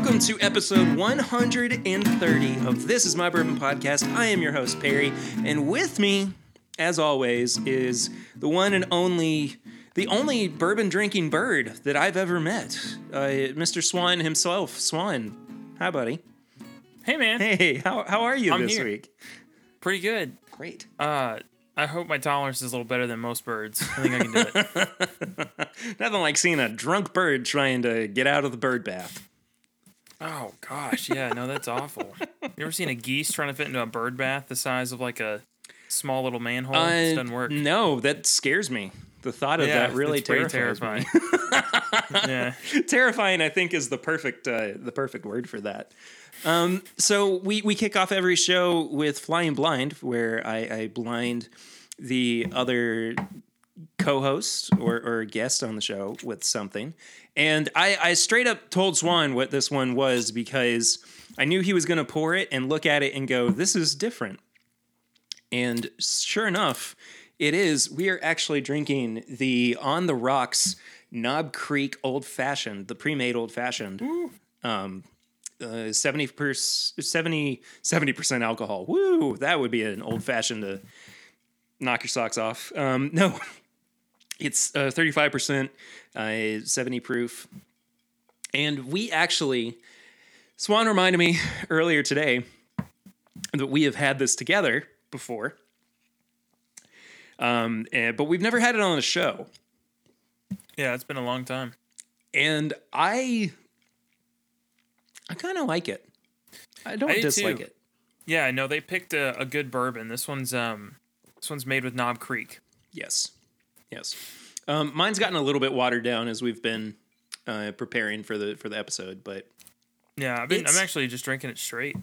Welcome to episode 130 of This Is My Bourbon Podcast. I am your host, Perry, and with me, as always, is the one and only, the only bourbon-drinking bird that I've ever met, Mr. Swan himself. Swan, hi, buddy. Hey, man. Hey, how are you this week? Pretty good. Great. I hope my tolerance is a little better than most birds. I think I can do it. Nothing like seeing a drunk bird trying to get out of the bird bath. Oh, gosh. Yeah, no, that's awful. You ever seen a geese trying to fit into a bird bath the size of like a small little manhole? It doesn't work. No, that scares me. The thought of that really terrifying. Yeah. Terrifying, I think, is the perfect word for that. So we kick off every show with Flying Blind, where I blind the other co-host or guest on the show with something. And I straight up told Swan what this one was because I knew he was going to pour it and look at it and go, this is different. And sure enough, it is. We are actually drinking the On the Rocks Knob Creek Old Fashioned, the pre-made Old Fashioned. 70% alcohol. Woo! That would be an old fashioned to knock your socks off. No, it's 35%, 70 proof. And we actually, Swan reminded me earlier today that we have had this together before. But we've never had it on a show. Yeah, it's been a long time. And I kind of like it. I dislike it. Yeah, no, they picked a good bourbon. This one's made with Knob Creek. Yes. Mine's gotten a little bit watered down as we've been preparing for the episode, but yeah, I'm actually just drinking it straight.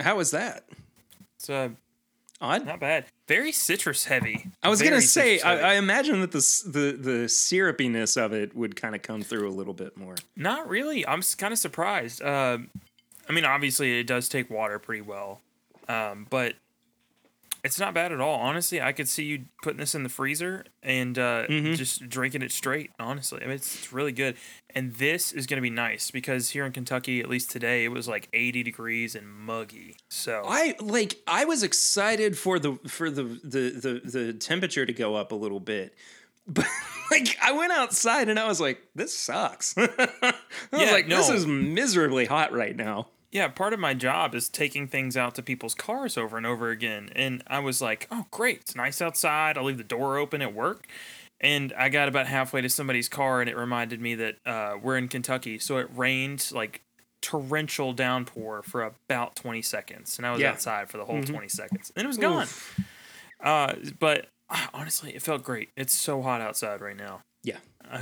How is that? It's odd. Not bad. Very citrus heavy. I was gonna say, I imagine that the syrupiness of it would kind of come through a little bit more. Not really. I'm kind of surprised. I mean, obviously it does take water pretty well, but it's not bad at all. Honestly, I could see you putting this in the freezer and just drinking it straight. Honestly, I mean, it's really good. And this is going to be nice because here in Kentucky, at least today, it was like 80 degrees and muggy. So I was excited for the temperature to go up a little bit, but like I went outside and I was like, this sucks. This is miserably hot right now. Yeah, part of my job is taking things out to people's cars over and over again. And I was like, oh, great. It's nice outside. I'll leave the door open at work. And I got about halfway to somebody's car, and it reminded me that we're in Kentucky. So it rained like torrential downpour for about 20 seconds. And I was outside for the whole 20 seconds. And it was gone. But honestly, it felt great. It's so hot outside right now. Yeah.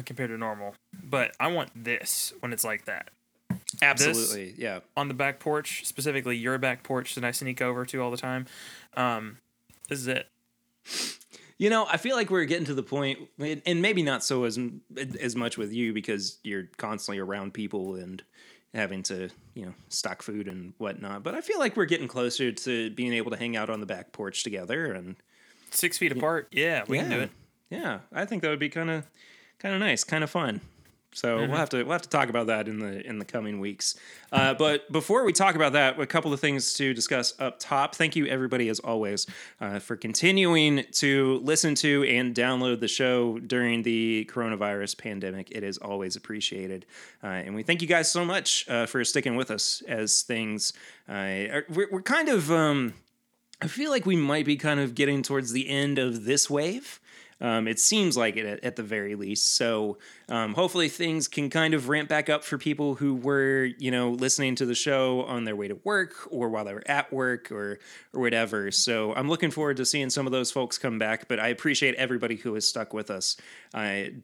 Compared to normal. But I want this when it's like that. Absolutely, this, yeah. On the back porch, specifically your back porch that I sneak over to all the time. This is it. You know, I feel like we're getting to the point, and maybe not so as much with you because you're constantly around people and having to, you know, stock food and whatnot. But I feel like we're getting closer to being able to hang out on the back porch together and 6 feet apart. Yeah, we can do it. Yeah, I think that would be kind of nice, kind of fun. So we'll have to talk about that in the coming weeks. But before we talk about that, a couple of things to discuss up top. Thank you, everybody, as always, for continuing to listen to and download the show during the coronavirus pandemic. It is always appreciated. And we thank you guys so much for sticking with us as things. We're kind of I feel like we might be kind of getting towards the end of this wave. It seems like it at the very least. So hopefully things can kind of ramp back up for people who were, you know, listening to the show on their way to work or while they were at work or whatever. So I'm looking forward to seeing some of those folks come back. But I appreciate everybody who has stuck with us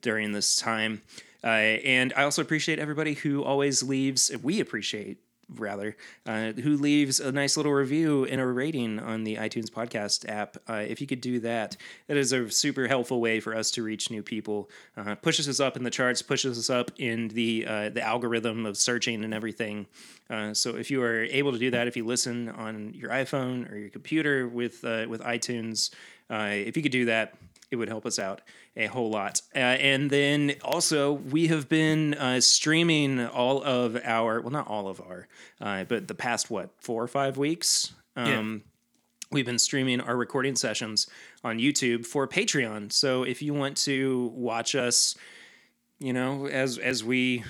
during this time. And I also appreciate everybody who always leaves. We appreciate who leaves a nice little review and a rating on the iTunes podcast app. If you could do that, that is a super helpful way for us to reach new people. Pushes us up in the charts, pushes us up in the algorithm of searching and everything. So if you are able to do that, if you listen on your iPhone or your computer with iTunes, if you could do that, It would help us out a whole lot. And then also we have been streaming all of our, well, not all of our, but the past, 4 or 5 weeks? We've been streaming our recording sessions on YouTube for Patreon. So if you want to watch us, you know, as we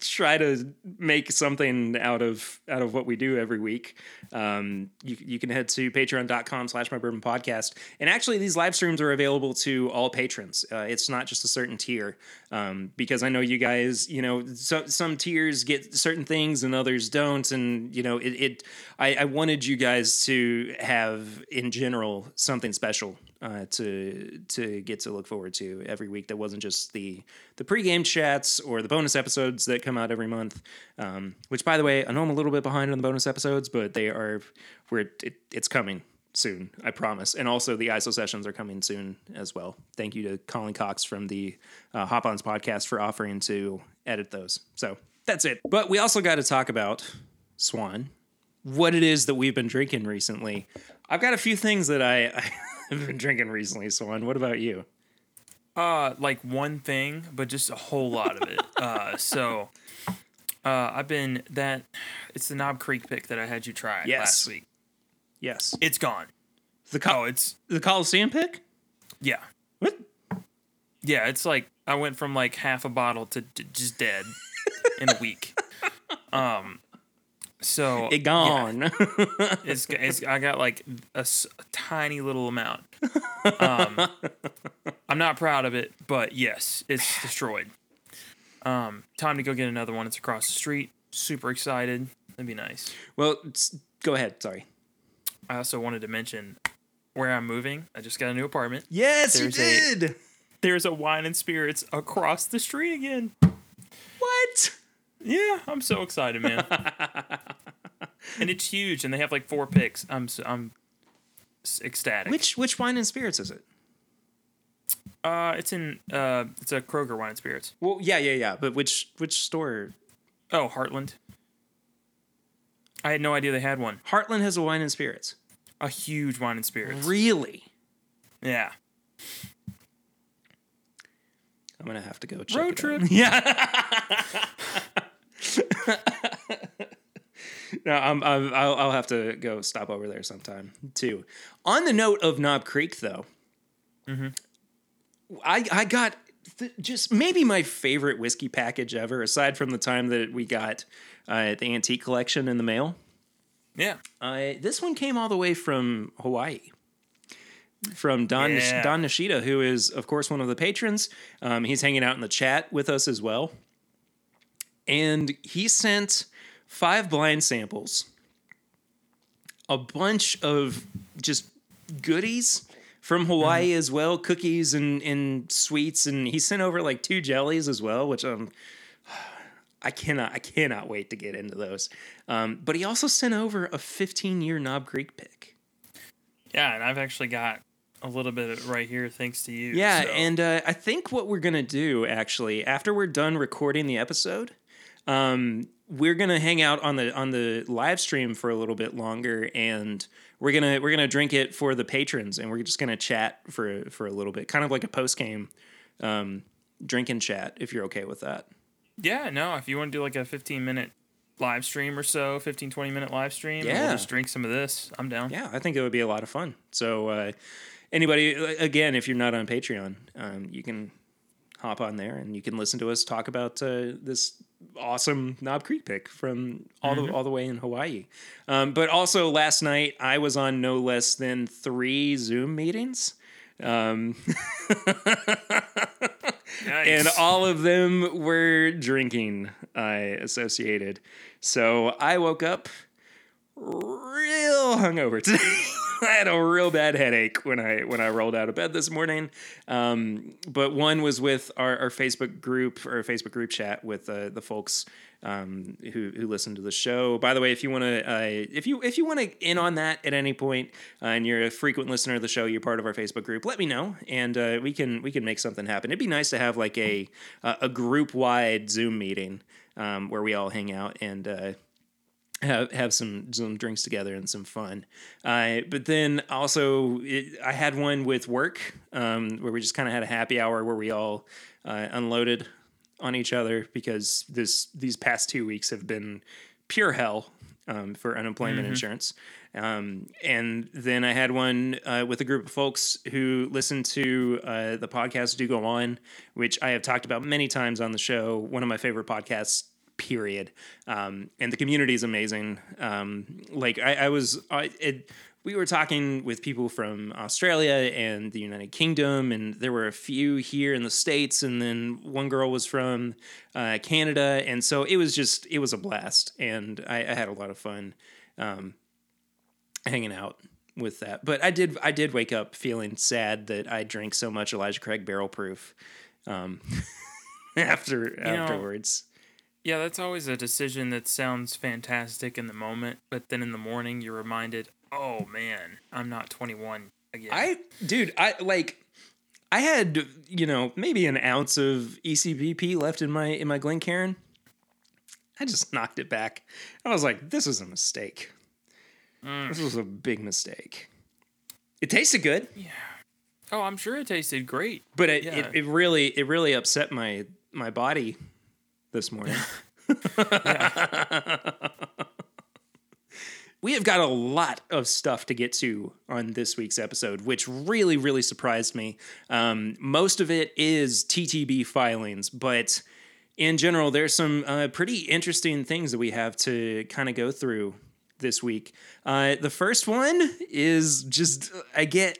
try to make something out of what we do every week, you can head to patreon.com/mybourbonpodcast. And actually, these live streams are available to all patrons. It's not just a certain tier, because I know you guys, you know, so, some tiers get certain things and others don't. And, you know, I wanted you guys to have, in general, something special to get to look forward to every week that wasn't just the pregame chats or the bonus episodes that come out every month, which, by the way, I know I'm a little bit behind on the bonus episodes, but it's coming soon, I promise. And also the ISO sessions are coming soon as well. Thank you to Colin Cox from the Hop Ons podcast for offering to edit those. So that's it. But we also got to talk about Swan, what it is that we've been drinking recently. I've got a few things that I've been drinking recently, Swan. What about you? Like one thing, but just a whole lot of it. It's the Knob Creek pick that I had you try last week. Yes. It's gone. It's the Coliseum pick? Yeah. What? Yeah, it's like I went from like half a bottle to just dead in a week. So it gone. Yeah. It's I got like a tiny little amount. I'm not proud of it, but yes, it's destroyed. Time to go get another one. It's across the street. Super excited. That'd be nice. Well, go ahead. Sorry. I also wanted to mention where I'm moving. I just got a new apartment. Yes, there's a wine and spirits across the street again. What? Yeah, I'm so excited, man. And it's huge, and they have like 4 picks. I'm ecstatic. Which wine and spirits is it? It's a Kroger wine and spirits. Well, yeah. But which store? Oh, Heartland. I had no idea they had one. Heartland has a wine and spirits. A huge wine and spirits. Really? Yeah. I'm gonna have to go check. Road trip. Yeah. No, I'll have to go stop over there sometime too. On the note of Knob Creek, though, I got just maybe my favorite whiskey package ever, aside from the time that we got the antique collection in the mail. Yeah, this one came all the way from Hawaii, from Don Nishida, who is, of course, one of the patrons. He's hanging out in the chat with us as well. And he sent 5 blind samples, a bunch of just goodies from Hawaii as well, cookies and sweets. And he sent over like 2 jellies as well, which I cannot wait to get into those. But he also sent over a 15-year Knob Creek pick. Yeah, and I've actually got a little bit of it right here, thanks to you. Yeah, so. And I think what we're going to do, actually, after we're done recording the episode, we're going to hang out on the live stream for a little bit longer, and we're going to drink it for the patrons, and we're just going to chat for a little bit, kind of like a post-game drink and chat, if you're okay with that. Yeah, no, if you want to do like a 15-minute live stream or so, 15-20 minute live stream, yeah, we'll just drink some of this. I'm down. Yeah, I think it would be a lot of fun. So anybody, again, if you're not on Patreon, you can hop on there and you can listen to us talk about this awesome Knob Creek pick from all the way in Hawaii. But also last night I was on no less than 3 Zoom meetings. Nice. And all of them were drinking associated. So I woke up real hungover today. I had a real bad headache when I rolled out of bed this morning. But one was with our Facebook group chat with the folks who listen to the show. By the way, if you want to if you want to in on that at any point, and you're a frequent listener of the show, you're part of our Facebook group, let me know, and we can make something happen. It'd be nice to have like a group wide Zoom meeting where we all hang out and have some drinks together and some fun. But then also I had one with work where we just kind of had a happy hour where we all unloaded on each other because these past 2 weeks have been pure hell for unemployment insurance. And then I had one with a group of folks who listen to the podcast Do Go On, which I have talked about many times on the show. One of my favorite podcasts, period. And the community is amazing. We were talking with people from Australia and the United Kingdom, and there were a few here in the States, and then one girl was from Canada, and so it was a blast, and I had a lot of fun hanging out with that. But I did wake up feeling sad that I drank so much Elijah Craig Barrel Proof afterwards. Yeah, that's always a decision that sounds fantastic in the moment, but then in the morning you're reminded, oh man, I'm not 21 again. I had, maybe an ounce of ECBP left in my Glencairn. I just knocked it back. I was like, this is a mistake. This was a big mistake. It tasted good. Yeah. Oh, I'm sure it tasted great. But it really upset my body this morning. We have got a lot of stuff to get to on this week's episode, which really, really surprised me. Most of it is TTB filings, but in general, there's some pretty interesting things that we have to kind of go through this week. The first one is just, I get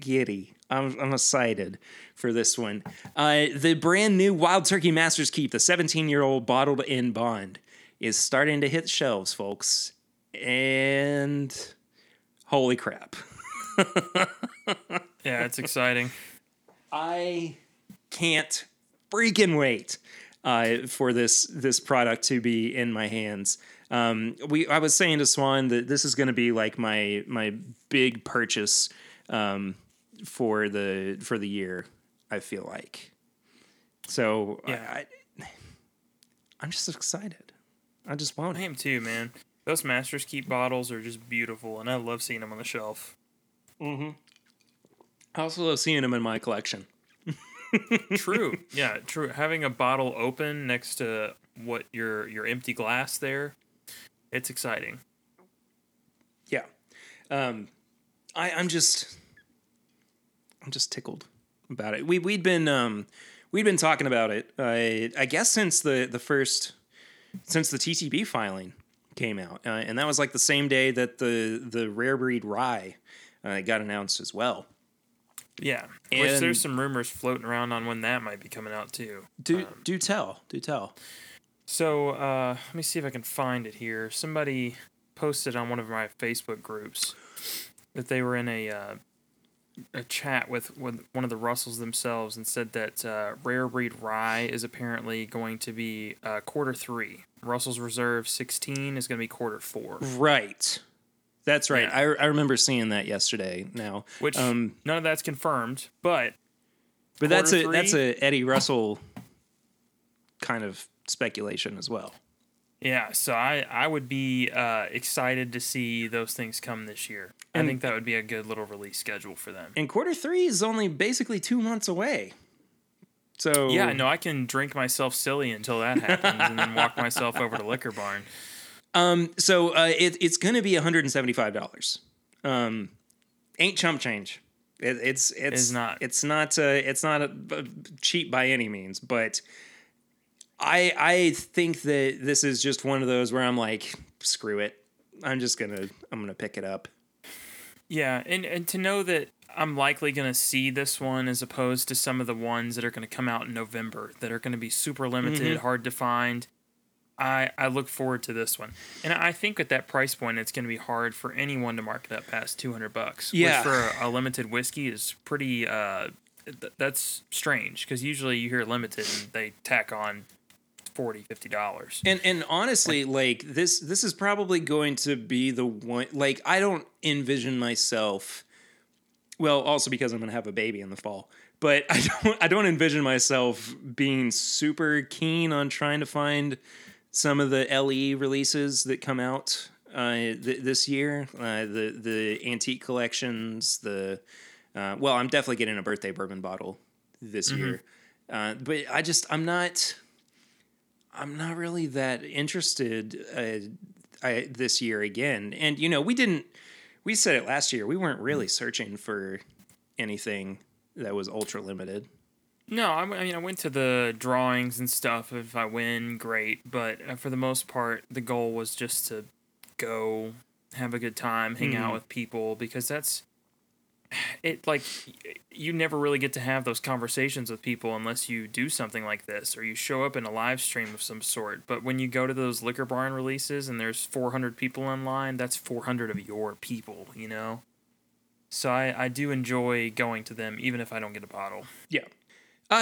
giddy. I'm excited for this one. The brand new Wild Turkey Masters Keep, the 17-year-old bottled in bond, is starting to hit shelves, folks. And holy crap. Yeah, it's exciting. I can't freaking wait for this product to be in my hands. I was saying to Swan that this is going to be like my big purchase for the year, I feel like. So yeah. I'm just excited. I just want it. I am too, man. Those Masters Keep bottles are just beautiful, and I love seeing them on the shelf. Mm-hmm. I also love seeing them in my collection. True. Yeah, true. Having a bottle open next to what your empty glass there, it's exciting. Yeah. I'm just tickled about it. We'd been talking about it I guess since the TTB filing came out, and that was like the same day that the Rare Breed Rye got announced as well. Yeah, and which there's some rumors floating around on when that might be coming out too. Do tell. So let me see if I can find it here. Somebody posted on one of my Facebook groups that they were in a chat with one of the Russells themselves and said that Rare Breed Rye is apparently going to be Q3. Russell's Reserve 16 is going to be Q4. Right. That's right. Yeah. I remember seeing that yesterday now. Which none of that's confirmed, but that's a Eddie Russell kind of speculation as well. Yeah, so I would be excited to see those things come this year. And I think that would be a good little release schedule for them. And Q3 is only basically 2 months away. So yeah, no, I can drink myself silly until that happens and then walk myself over to Liquor Barn. It's going to be $175. Ain't chump change. It's not cheap by any means, but I think that this is just one of those where I'm like, screw it. I'm going to pick it up. Yeah. And to know that I'm likely going to see this one as opposed to some of the ones that are going to come out in November that are going to be super limited, hard to find. I look forward to this one. And I think at that price point, it's going to be hard for anyone to market up past $200. Yeah. Which for a limited whiskey is pretty, that's strange. Cause usually you hear limited and they tack on $40-$50. And honestly, like this is probably going to be the one, like I don't envision myself, well, also because I'm going to have a baby in the fall, but I don't envision myself being super keen on trying to find some of the LE releases that come out this year, the antique collections, well, I'm definitely getting a birthday bourbon bottle this year, but I'm not really that interested this year again. And you know, we said it last year, we weren't really searching for anything that was ultra limited. No, I mean, I went to the drawings and stuff. If I win, great. But for the most part, the goal was just to go have a good time, hang out with people, because that's it. Like, you never really get to have those conversations with people unless you do something like this or you show up in a live stream of some sort. But when you go to those Liquor Barn releases and there's 400 people online, that's 400 of your people, you know? So I do enjoy going to them, even if I don't get a bottle. Yeah.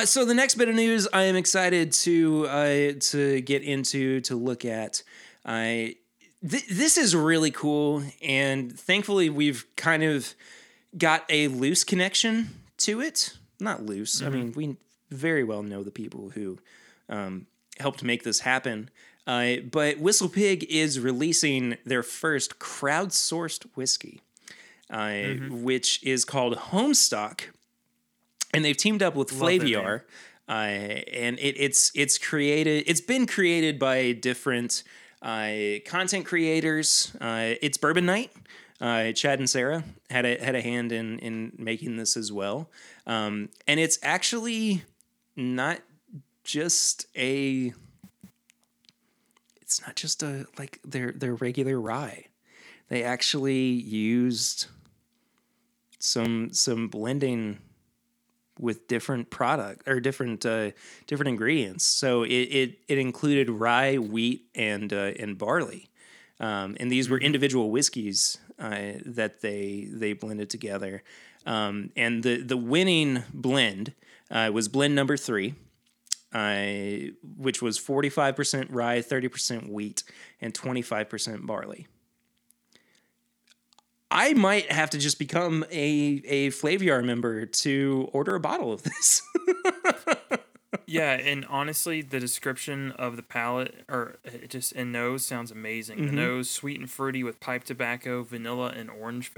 So the next bit of news I am excited to get into, to look at. This is really cool, and thankfully we've kind of got a loose connection to it. Not loose. I mean, we very well know the people who helped make this happen. But Whistlepig is releasing their first crowdsourced whiskey, which is called Homestock. And they've teamed up with Flaviar, and it's been created by different content creators. It's Bourbon Night. Chad and Sarah had a hand in making this as well. And it's actually not just like their regular rye. They actually used some blending with different product or different ingredients. So it included rye, wheat, and barley, and these were individual whiskeys that they blended together. And the winning blend was blend number 3, which was 45% rye, 30% wheat, and 25% barley. I might have to just become a Flaviar member to order a bottle of this. Yeah, and honestly, the description of the palate, or just in nose, sounds amazing. The nose, sweet and fruity with pipe tobacco, vanilla, and orange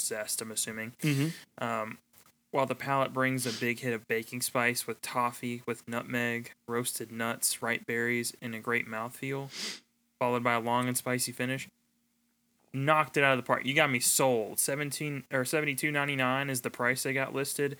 zest, I'm assuming. While the palate brings a big hit of baking spice with toffee, with nutmeg, roasted nuts, ripe berries, and a great mouthfeel, followed by a long and spicy finish. Knocked it out of the park. You got me sold. $72.99 is the price they got listed.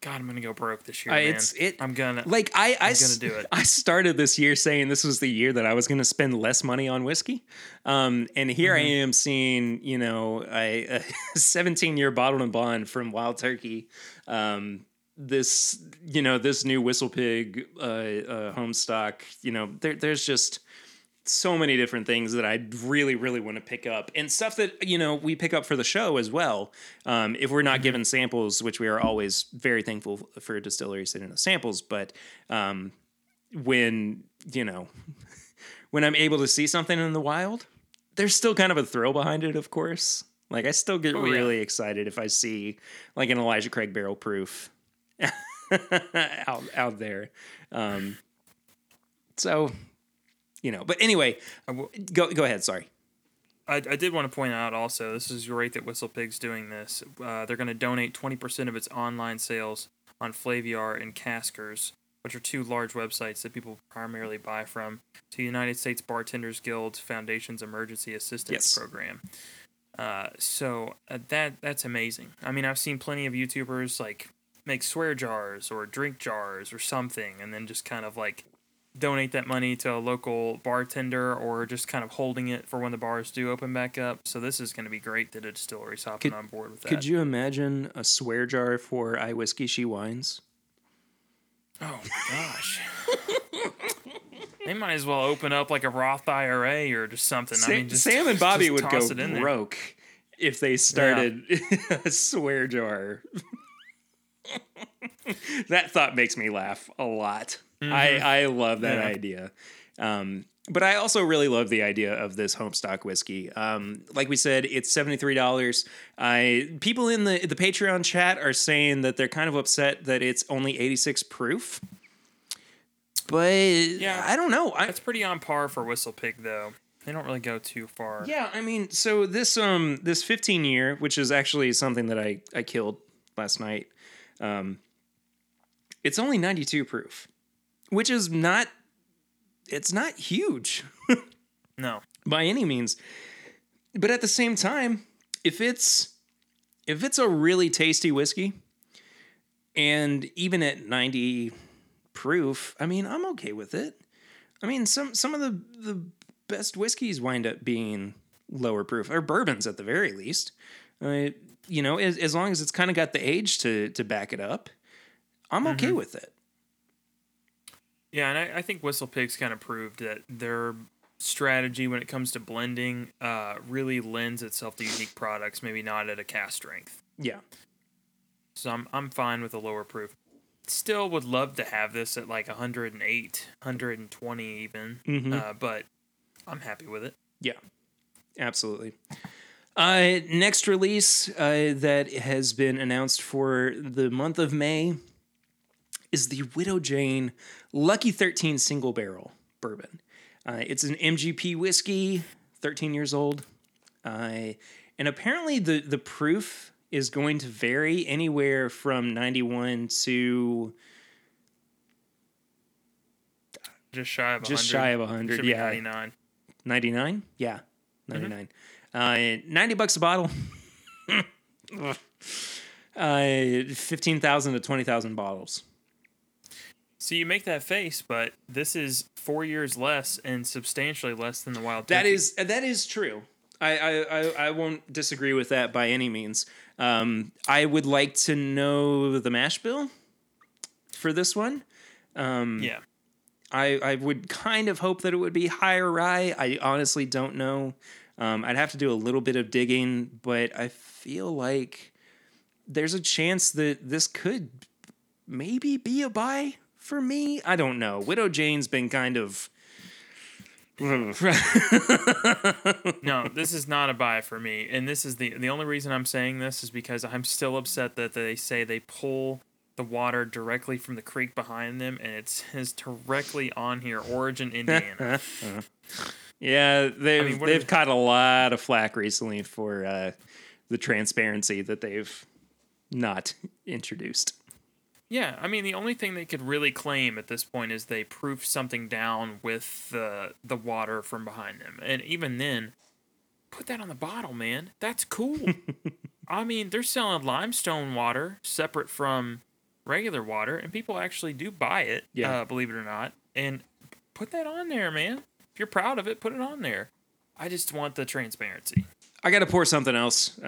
God, I'm gonna go broke this year, man. I'm gonna do it. I started this year saying this was the year that I was gonna spend less money on whiskey, and here I am seeing, you know, a 17-year bottle and bond from Wild Turkey. This new Whistlepig Homestock. You know, there's just so many different things that I really, really want to pick up, and stuff that, you know, we pick up for the show as well. If we're not given samples, which we are always very thankful for distilleries sending us samples. But, when I'm able to see something in the wild, there's still kind of a thrill behind it. Of course, like, I still get really excited if I see like an Elijah Craig Barrel Proof out there. You know, but anyway, go ahead. Sorry. I did want to point out also, this is great that Whistlepig's doing this. They're going to donate 20% of its online sales on Flaviar and Caskers, which are two large websites that people primarily buy from, to United States Bartenders Guild Foundation's Emergency Assistance Program. So that's amazing. I mean, I've seen plenty of YouTubers like make swear jars or drink jars or something, and then just kind of like donate that money to a local bartender, or just kind of holding it for when the bars do open back up. So this is going to be great that a distillery's hopping on board with that. Could you imagine a swear jar for I Whiskey, She Wines? Oh, my gosh. They might as well open up like a Roth IRA or just something. Sam and Bobby would go broke if they started a swear jar. That thought makes me laugh a lot. I love that idea. But I also really love the idea of this Homestock whiskey. Like we said, it's $73. People in the Patreon chat are saying that they're kind of upset that it's only 86 proof. But yeah, I don't know. It's pretty on par for Whistlepig, though. They don't really go too far. Yeah, I mean, so this 15-year, which is actually something that I killed last night, it's only 92 proof, which is not... It's not huge. No. By any means. But at the same time, if it's a really tasty whiskey, and even at 90 proof, I mean, I'm okay with it. I mean, some of the best whiskeys wind up being lower proof, or bourbons at the very least. You know, as long as it's kind of got the age to back it up, I'm okay mm-hmm. with it. Yeah, and I think Whistlepig's kind of proved that their strategy when it comes to blending really lends itself to unique products, maybe not at a cast strength. Yeah. So I'm fine with a lower proof. Still would love to have this at like 108, 120 even, mm-hmm. But I'm happy with it. Yeah, absolutely. Next release that has been announced for the month of May is the Widow Jane Lucky 13 Single Barrel Bourbon. It's an MGP whiskey, 13 years old. And apparently the proof is going to vary anywhere from 91 to... Just shy of 100. Just shy of 100, should be 99. 99? Yeah, 99. Mm-hmm. $90 a bottle. 15,000 to 20,000 bottles. So you make that face, but this is 4 years less and substantially less than the Wild Turkey. That is true. I won't disagree with that by any means. I would like to know the mash bill for this one. Yeah. I would kind of hope that it would be higher rye. I honestly don't know. I'd have to do a little bit of digging, but I feel like there's a chance that this could maybe be a buy. For me, I don't know. Widow Jane's been kind of... No, this is not a buy for me. And this is the only reason I'm saying this is because I'm still upset that they say they pull the water directly from the creek behind them, and it says directly on here, Origin, Indiana. Yeah, they've caught a lot of flack recently for the transparency that they've not introduced. Yeah, I mean, the only thing they could really claim at this point is they proofed something down with the water from behind them. And even then, put that on the bottle, man. That's cool. I mean, they're selling limestone water separate from regular water, and people actually do buy it, believe it or not. And put that on there, man. If you're proud of it, put it on there. I just want the transparency. I got to pour something else.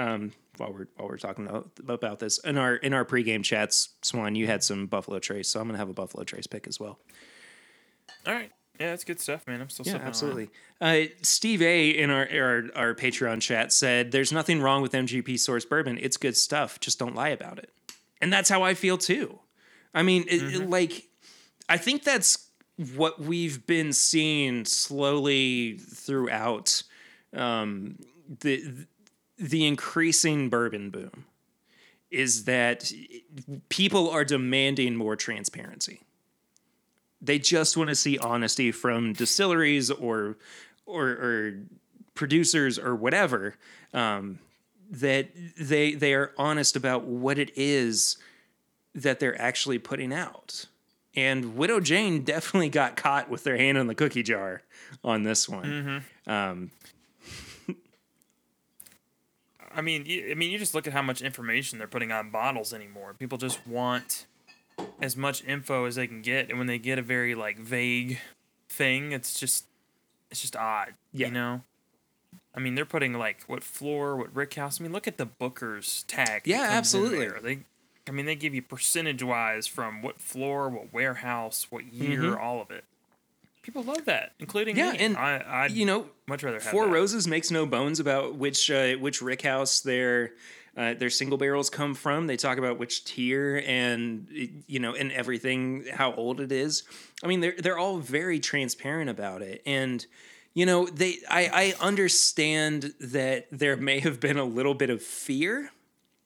While we're talking about this in our pregame chats, Swan, you had some Buffalo Trace, so I'm gonna have a Buffalo Trace pick as well. All right, yeah, that's good stuff, man. I'm still sipping on it. Yeah, absolutely. Steve A in our Patreon chat said, "There's nothing wrong with MGP source bourbon. It's good stuff. Just don't lie about it." And that's how I feel too. I mean, I think that's what we've been seeing slowly throughout the increasing bourbon boom is that people are demanding more transparency. They just want to see honesty from distilleries or producers or whatever, that they are honest about what it is that they're actually putting out. And Widow Jane definitely got caught with their hand in the cookie jar on this one. Mm-hmm. I mean, you just look at how much information they're putting on bottles anymore. People just want as much info as they can get, and when they get a very vague thing, it's just odd, you know. I mean, they're putting floor, what rickhouse. I mean, look at the Booker's tag. Yeah, absolutely. They give you percentage wise from what floor, what warehouse, what year, all of it. People love that, including me. And I'd much rather have Four that. Roses makes no bones about which rickhouse their single barrels come from. They talk about which tier and and everything, how old it is. I mean, they're all very transparent about it, and I understand that there may have been a little bit of fear,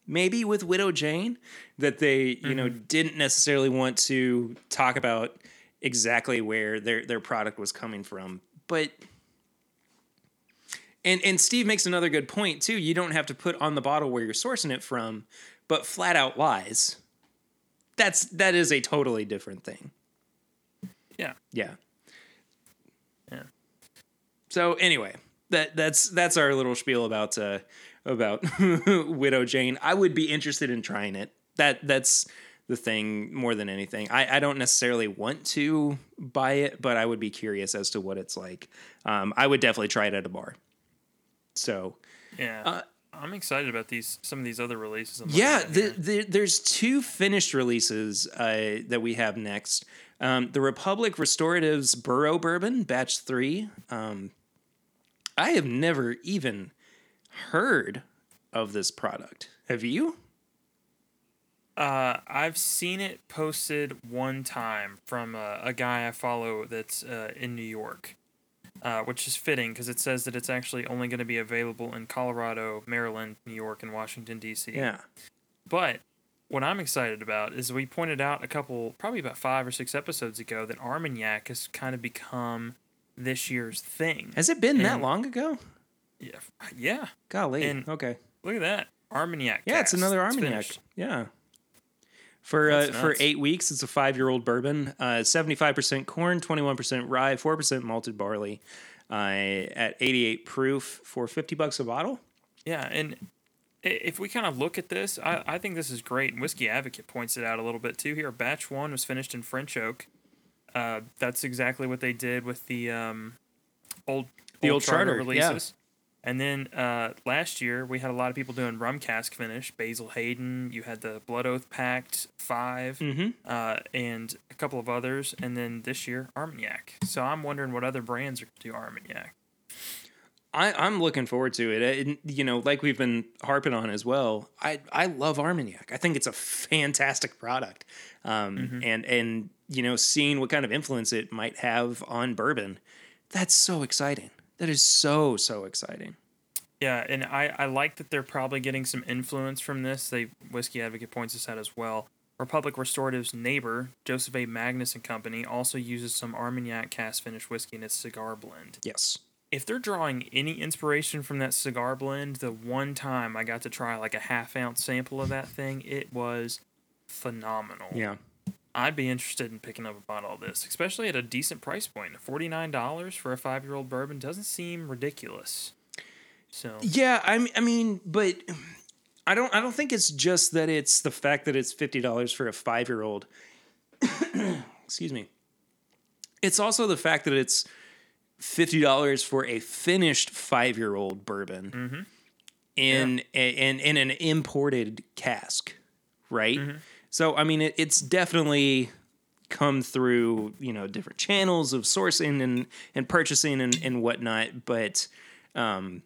maybe with Widow Jane, that they didn't necessarily want to talk about exactly where their product was coming from. But and Steve makes another good point too. You don't have to put on the bottle where you're sourcing it from, but flat out lies. That is a totally different thing. Yeah. So anyway, that's our little spiel about Widow Jane. I would be interested in trying it. That's the thing more than anything. I don't necessarily want to buy it, but I would be curious as to what it's like. I would definitely try it at a bar. So yeah, I'm excited about some of these other releases. There's two finished releases that we have next. The Republic Restoratives Burro Bourbon Batch 3. I have never even heard of this product. Have you? I've seen it posted one time from a guy I follow that's in New York, which is fitting because it says that it's actually only going to be available in Colorado, Maryland, New York, and Washington, D.C. Yeah. But what I'm excited about is we pointed out a couple, probably about 5 or 6 episodes ago, that Armagnac has kind of become this year's thing. Has it been that long ago? Yeah. Golly. And okay. Look at that. Armagnac. Yeah, it's another Armagnac. Yeah. For 8 weeks, it's a 5-year-old bourbon, 75% corn, 21% rye, 4% malted barley, at 88 proof for $50 a bottle. Yeah, and if we kind of look at this, I think this is great, and Whiskey Advocate points it out a little bit too here. Batch 1 was finished in French oak. That's exactly what they did with the old charter releases. Yeah. And then last year, we had a lot of people doing rum cask finish. Basil Hayden, you had the Blood Oath Pact 5, and a couple of others. And then this year, Armagnac. So I'm wondering what other brands are going to do Armagnac. I'm looking forward to it. Like we've been harping on as well, I love Armagnac. I think it's a fantastic product. And seeing what kind of influence it might have on bourbon, that's so exciting. That is so, so exciting. Yeah, and I like that they're probably getting some influence from this. Whiskey Advocate points this out as well. Republic Restorative's neighbor, Joseph A. Magnus & Company, also uses some Armagnac cast finish whiskey in its cigar blend. Yes. If they're drawing any inspiration from that cigar blend, the one time I got to try like a half-ounce sample of that thing, it was phenomenal. Yeah. I'd be interested in picking up a bottle of this, especially at a decent price point. $49 for a 5-year-old bourbon doesn't seem ridiculous. So yeah, but I don't think it's just that it's the fact that it's $50 for a 5-year-old. Excuse me. It's also the fact that it's $50 for a finished 5-year-old bourbon in an imported cask, right? Mm-hmm. So, it's definitely come through, different channels of sourcing and purchasing and whatnot. But I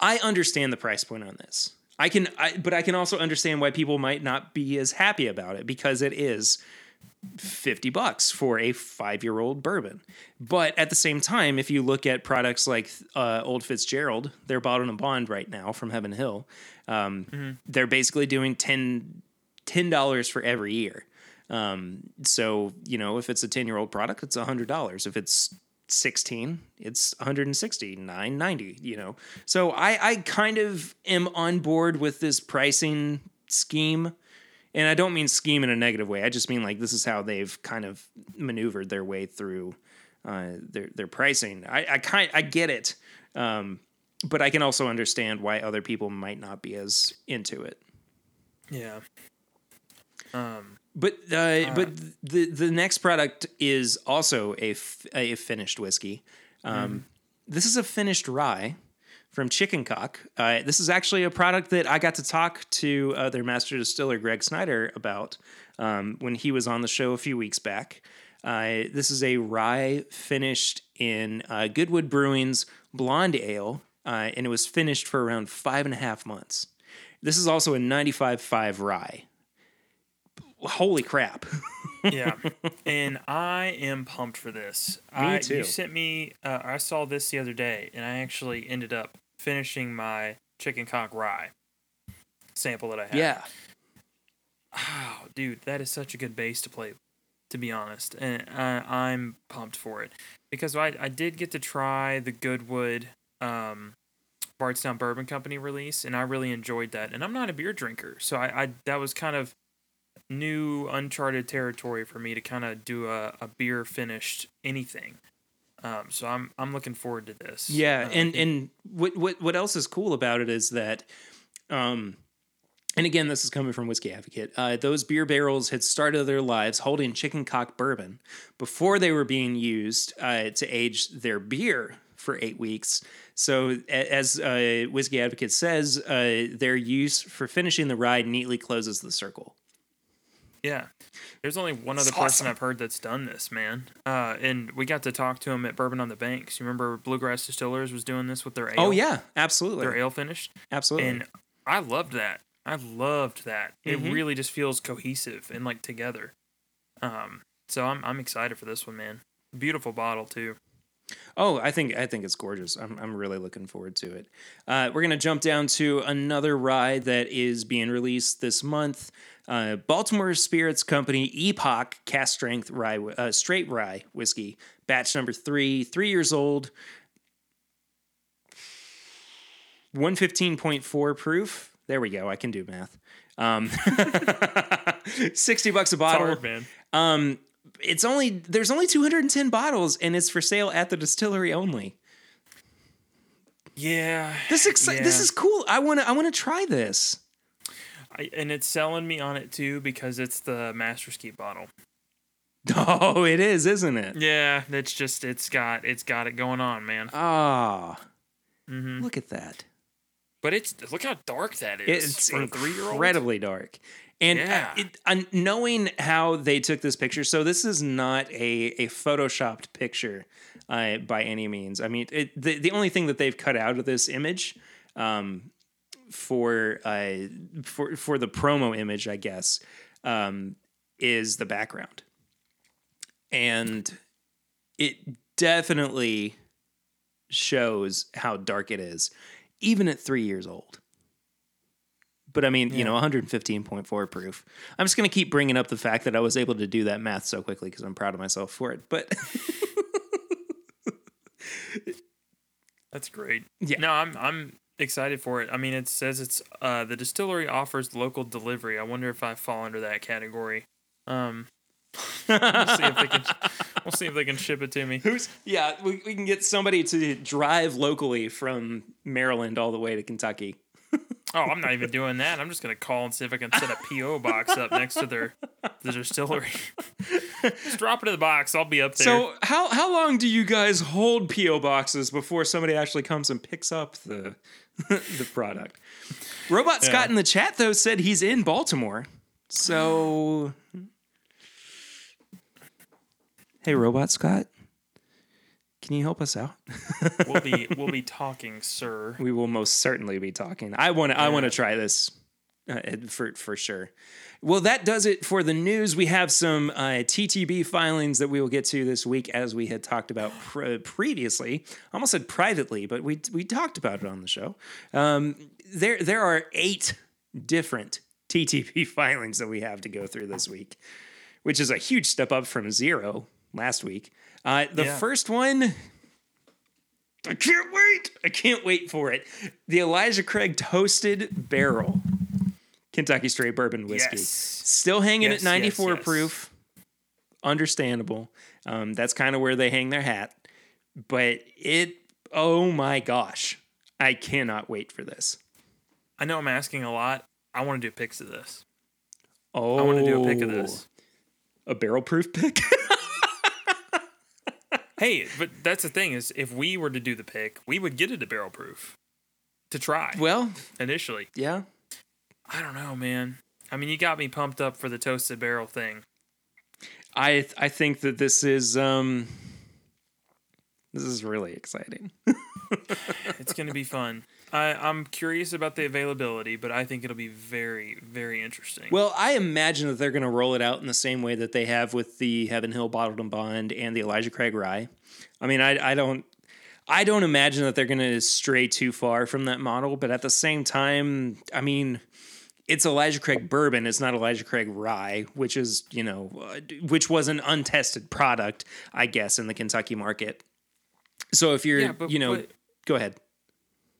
understand the price point on this. But I can also understand why people might not be as happy about it because it is $50 for a 5-year-old bourbon. But at the same time, if you look at products like Old Fitzgerald, they're bottled in bond right now from Heaven Hill. They're basically doing $10 for every year. If it's a 10-year-old product, it's $100. If it's 16, it's $169.90. So I kind of am on board with this pricing scheme. And I don't mean scheme in a negative way. I just mean like this is how they've kind of maneuvered their way through their pricing. I get it, but I can also understand why other people might not be as into it. Yeah. But the next product is also a finished whiskey. This is a finished rye from Chicken Cock. This is actually a product that I got to talk to their master distiller, Greg Snyder, about when he was on the show a few weeks back. This is a rye finished in Goodwood Brewing's Blonde Ale, and it was finished for around 5.5 months. This is also a 95.5 rye. Holy crap. Yeah, and I am pumped for this. Me too. You sent me, I saw this the other day, and I actually ended up finishing my Chicken Cock Rye sample that I had. Yeah. Oh, dude, that is such a good base to play. to be honest. And I'm pumped for it because I did get to try the Goodwood Bardstown Bourbon Company release, and I really enjoyed that. And I'm not a beer drinker, so I that was kind of new uncharted territory for me to kind of do a beer finished anything. So I'm looking forward to this. Yeah, and what else is cool about it is that, and again, this is coming from Whiskey Advocate. Those beer barrels had started their lives holding chicken cock bourbon before they were being used to age their beer for 8 weeks. So as Whiskey Advocate says, their use for finishing the rye neatly closes the circle. Yeah. There's only one other person I've heard that's done this, man. And we got to talk to him at Bourbon on the Banks. You remember Bluegrass Distillers was doing this with their ale? Oh, yeah. Absolutely. Their ale finished. Absolutely. And I loved that. Mm-hmm. It really just feels cohesive and, like, together. So I'm excited for this one, man. Beautiful bottle, too. Oh, I think it's gorgeous. I'm really looking forward to it. We're going to jump down to another rye that is being released this month. Baltimore Spirits Company Epoch Cast Strength Rye Straight Rye Whiskey, batch number 3 years old, 115.4 proof. There we go. I can do math. $60 a bottle. It's hard, man. It's only, there's only 210 bottles, and it's for sale at the distillery only. Yeah. This is cool. I want to try this. And it's selling me on it too, because it's the Masters Keep bottle. Oh, it is, isn't it? Yeah. That's just, it's got it going on, man. Ah, oh, mm-hmm. Look at that. But look how dark that is. It's for a 3-year-old. Incredibly dark. And yeah. Knowing how they took this picture, so this is not a photoshopped picture by any means. I mean, the only thing that they've cut out of this image for the promo image, I guess, is the background. And it definitely shows how dark it is, even at 3 years old. But I mean, yeah. 115.4 proof. I'm just going to keep bringing up the fact that I was able to do that math so quickly because I'm proud of myself for it. But that's great. Yeah. No, I'm excited for it. I mean, it says it's the distillery offers local delivery. I wonder if I fall under that category. We'll see if they can ship it to me. We can get somebody to drive locally from Maryland all the way to Kentucky. Oh, I'm not even doing that. I'm just going to call and see if I can set a P.O. box up next to the distillery. Just drop it in the box. I'll be up there. So how long do you guys hold P.O. boxes before somebody actually comes and picks up the the product? Robot Scott in the chat, though, said he's in Baltimore. So, hey, Robot Scott, can you help us out? We'll be talking, sir. We will most certainly be talking. I want to try this for sure. Well, that does it for the news. We have some TTB filings that we will get to this week, as we had talked about previously. I almost said privately, but we talked about it on the show. There are 8 different TTB filings that we have to go through this week, which is a huge step up from 0 last week. The first one, I can't wait. I can't wait for it. The Elijah Craig Toasted Barrel Kentucky Straight Bourbon Whiskey. Yes. Still hanging at 94 proof. Understandable. That's kind of where they hang their hat. But oh my gosh, I cannot wait for this. I know I'm asking a lot. I want to do picks of this. Oh. I want to do a pick of this. A barrel proof pick? Hey, but that's the thing is, if we were to do the pick, we would get it a barrel proof to try. Well, initially, yeah. I don't know, man. I mean, you got me pumped up for the toasted barrel thing. I think that this is really exciting. It's gonna be fun. I'm curious about the availability, but I think it'll be very, very interesting. Well, I imagine that they're going to roll it out in the same way that they have with the Heaven Hill Bottled and Bond and the Elijah Craig Rye. I mean, I don't imagine that they're going to stray too far from that model, but at the same time, I mean, it's Elijah Craig bourbon. It's not Elijah Craig rye, which is, you know, which was an untested product, I guess, in the Kentucky market. So if you're, go ahead.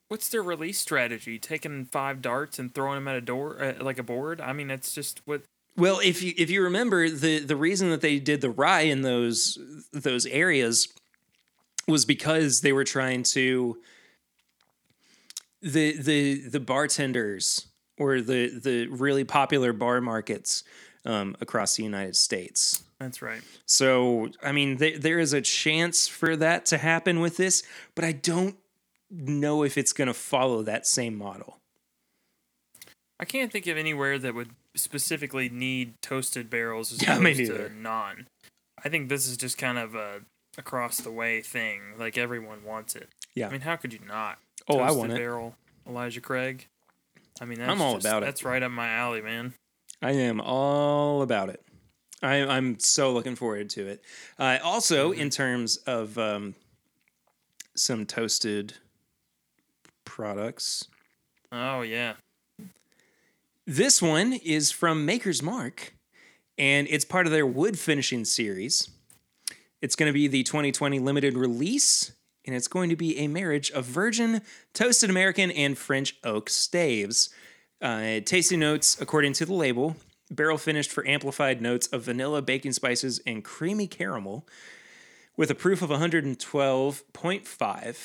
What's their release strategy? Taking 5 darts and throwing them at a door, like a board? I mean, that's just what. Well, if you remember, the reason that they did the rye in those areas was because they were trying to. The bartenders or the really popular bar markets across the United States. That's right. So, I mean, there is a chance for that to happen with this, but I don't know if it's going to follow that same model. I can't think of anywhere that would specifically need toasted barrels as opposed to non. I think this is just kind of a across-the-way thing. Like, everyone wants it. Yeah. I mean, how could you not? Oh, I want it. Barrel, Elijah Craig. I mean, that's I'm all about it. That's right up my alley, man. I am all about it. I'm so looking forward to it. Also, in terms of some toasted products. Oh, yeah. This one is from Maker's Mark, and it's part of their wood finishing series. It's going to be the 2020 limited release. And it's going to be a marriage of virgin, toasted American, and French oak staves. Tasty notes, according to the label, barrel finished for amplified notes of vanilla, baking spices, and creamy caramel, with a proof of 112.5.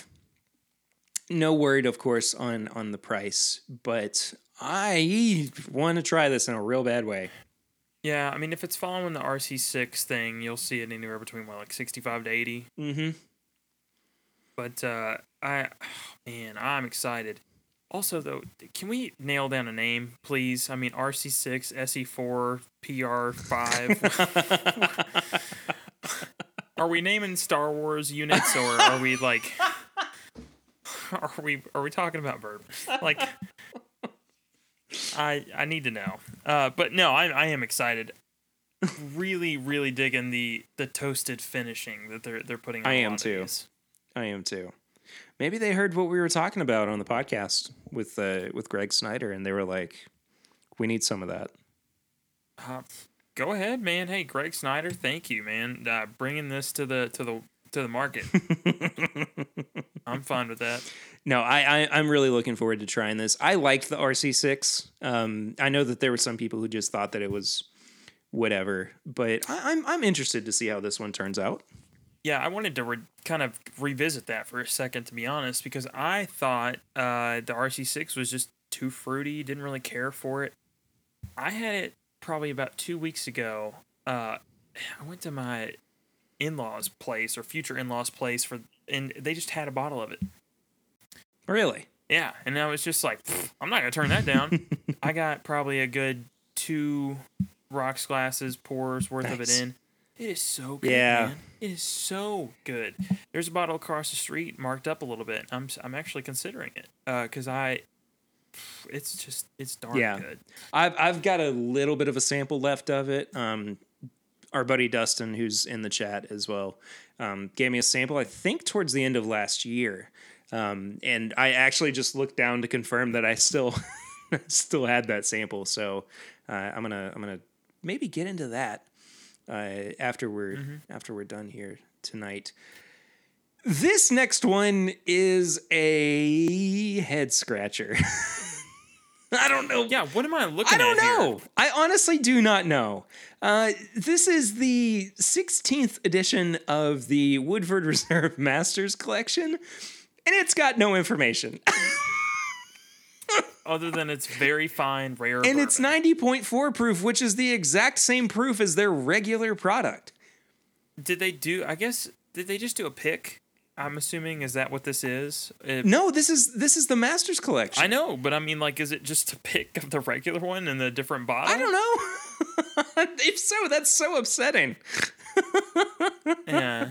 No word, of course, on the price, but I want to try this in a real bad way. Yeah, I mean, if it's following the RC6 thing, you'll see it anywhere between, like 65 to 80? Mm-hmm. But, I'm excited. Also, though, can we nail down a name, please? I mean, RC6, SE4, PR5. Are we naming Star Wars units, or are we, like... Are we talking about bourbon? Like, I need to know. But, no, I am excited. Really, really digging the toasted finishing that they're putting on. I am, too. I am too. Maybe they heard what we were talking about on the podcast with Greg Snyder, and they were like, "We need some of that." Go ahead, man. Hey, Greg Snyder, thank you, man, bringing this to the market. I'm fine with that. No, I'm really looking forward to trying this. I liked the RC6. I know that there were some people who just thought that it was whatever, but I'm interested to see how this one turns out. Yeah, I wanted to kind of revisit that for a second, to be honest, because I thought the RC6 was just too fruity, didn't really care for it. I had it probably about 2 weeks ago. I went to my in-laws' place or future in-laws' place, and they just had a bottle of it. Really? Yeah, and I was just like, I'm not going to turn that down. I got probably a good 2 rocks glasses, pours worth of it in. It is so good, man. It is so good. There's a bottle across the street marked up a little bit. I'm actually considering it because it's darn good. I've got a little bit of a sample left of it. Our buddy Dustin, who's in the chat as well, gave me a sample, I think, towards the end of last year. And I actually just looked down to confirm that I still still had that sample. So I'm gonna maybe get into that. After we're done here tonight. This next one is a head scratcher. I don't know. Yeah, what am I looking at? I don't know. Here? I honestly do not know. This is the 16th edition of the Woodford Reserve Masters Collection, and it's got no information. Other than it's very fine, rare bourbon. And it's 90.4 proof, which is the exact same proof as their regular product. Did they just do a pick? I'm assuming, is that what this is? No, this is the Masters Collection. I know, but I mean, like, is it just a pick of the regular one and the different bottle? I don't know. If so, that's so upsetting. Yeah.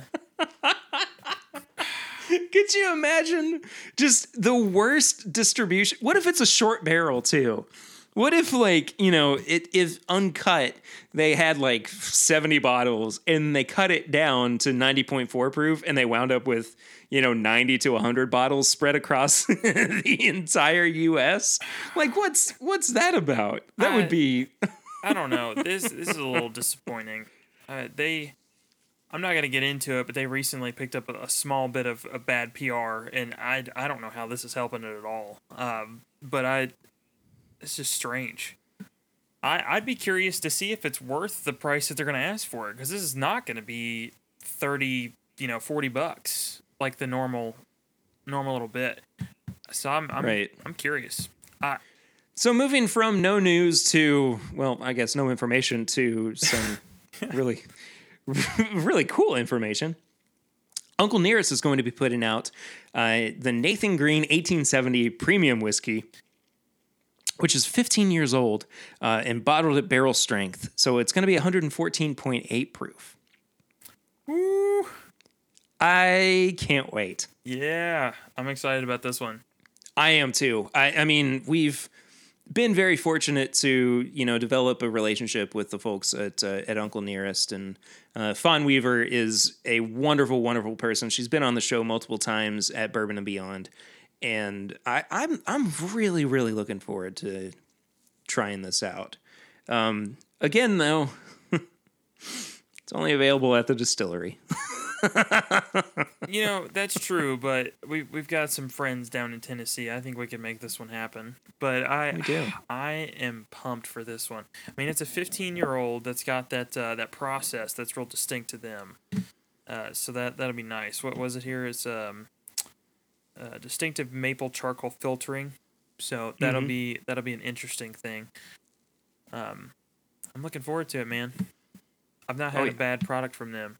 Could you imagine just the worst distribution? What if it's a short barrel, too? What if, like, you know, it is uncut, they had like 70 bottles and they cut it down to 90.4 proof and they wound up with, you know, 90 to 100 bottles spread across the entire U.S.? Like, what's that about? That would be... I don't know. This is a little disappointing. I'm not going to get into it, but they recently picked up a small bit of a bad PR, and I don't know how this is helping it at all. It's just strange. I'd be curious to see if it's worth the price that they're going to ask for it, because this is not going to be 30, you know, $40 like the normal little bit. So I'm curious. So moving from no news to, well, I guess no information to some really, really cool information. Uncle Nearest is going to be putting out the Nathan Green 1870 Premium Whiskey, which is 15 years old and bottled at barrel strength. So it's going to be 114.8 proof. Ooh. I can't wait. Yeah, I'm excited about this one. I am too. I mean, we've been very fortunate to, you know, develop a relationship with the folks at Uncle Nearest, and Fawn Weaver is a wonderful, wonderful person. She's been on the show multiple times at Bourbon and Beyond, and I'm really, really looking forward to trying this out. Again, though, it's only available at the distillery. You know, that's true, but we've got some friends down in Tennessee. I think we can make this one happen. But I am pumped for this one. I mean, it's a 15-year-old that's got that process that's real distinct to them. So that'll be nice. What was it here? It's distinctive maple charcoal filtering. So that'll be an interesting thing. I'm looking forward to it, man. I've not had a bad product from them.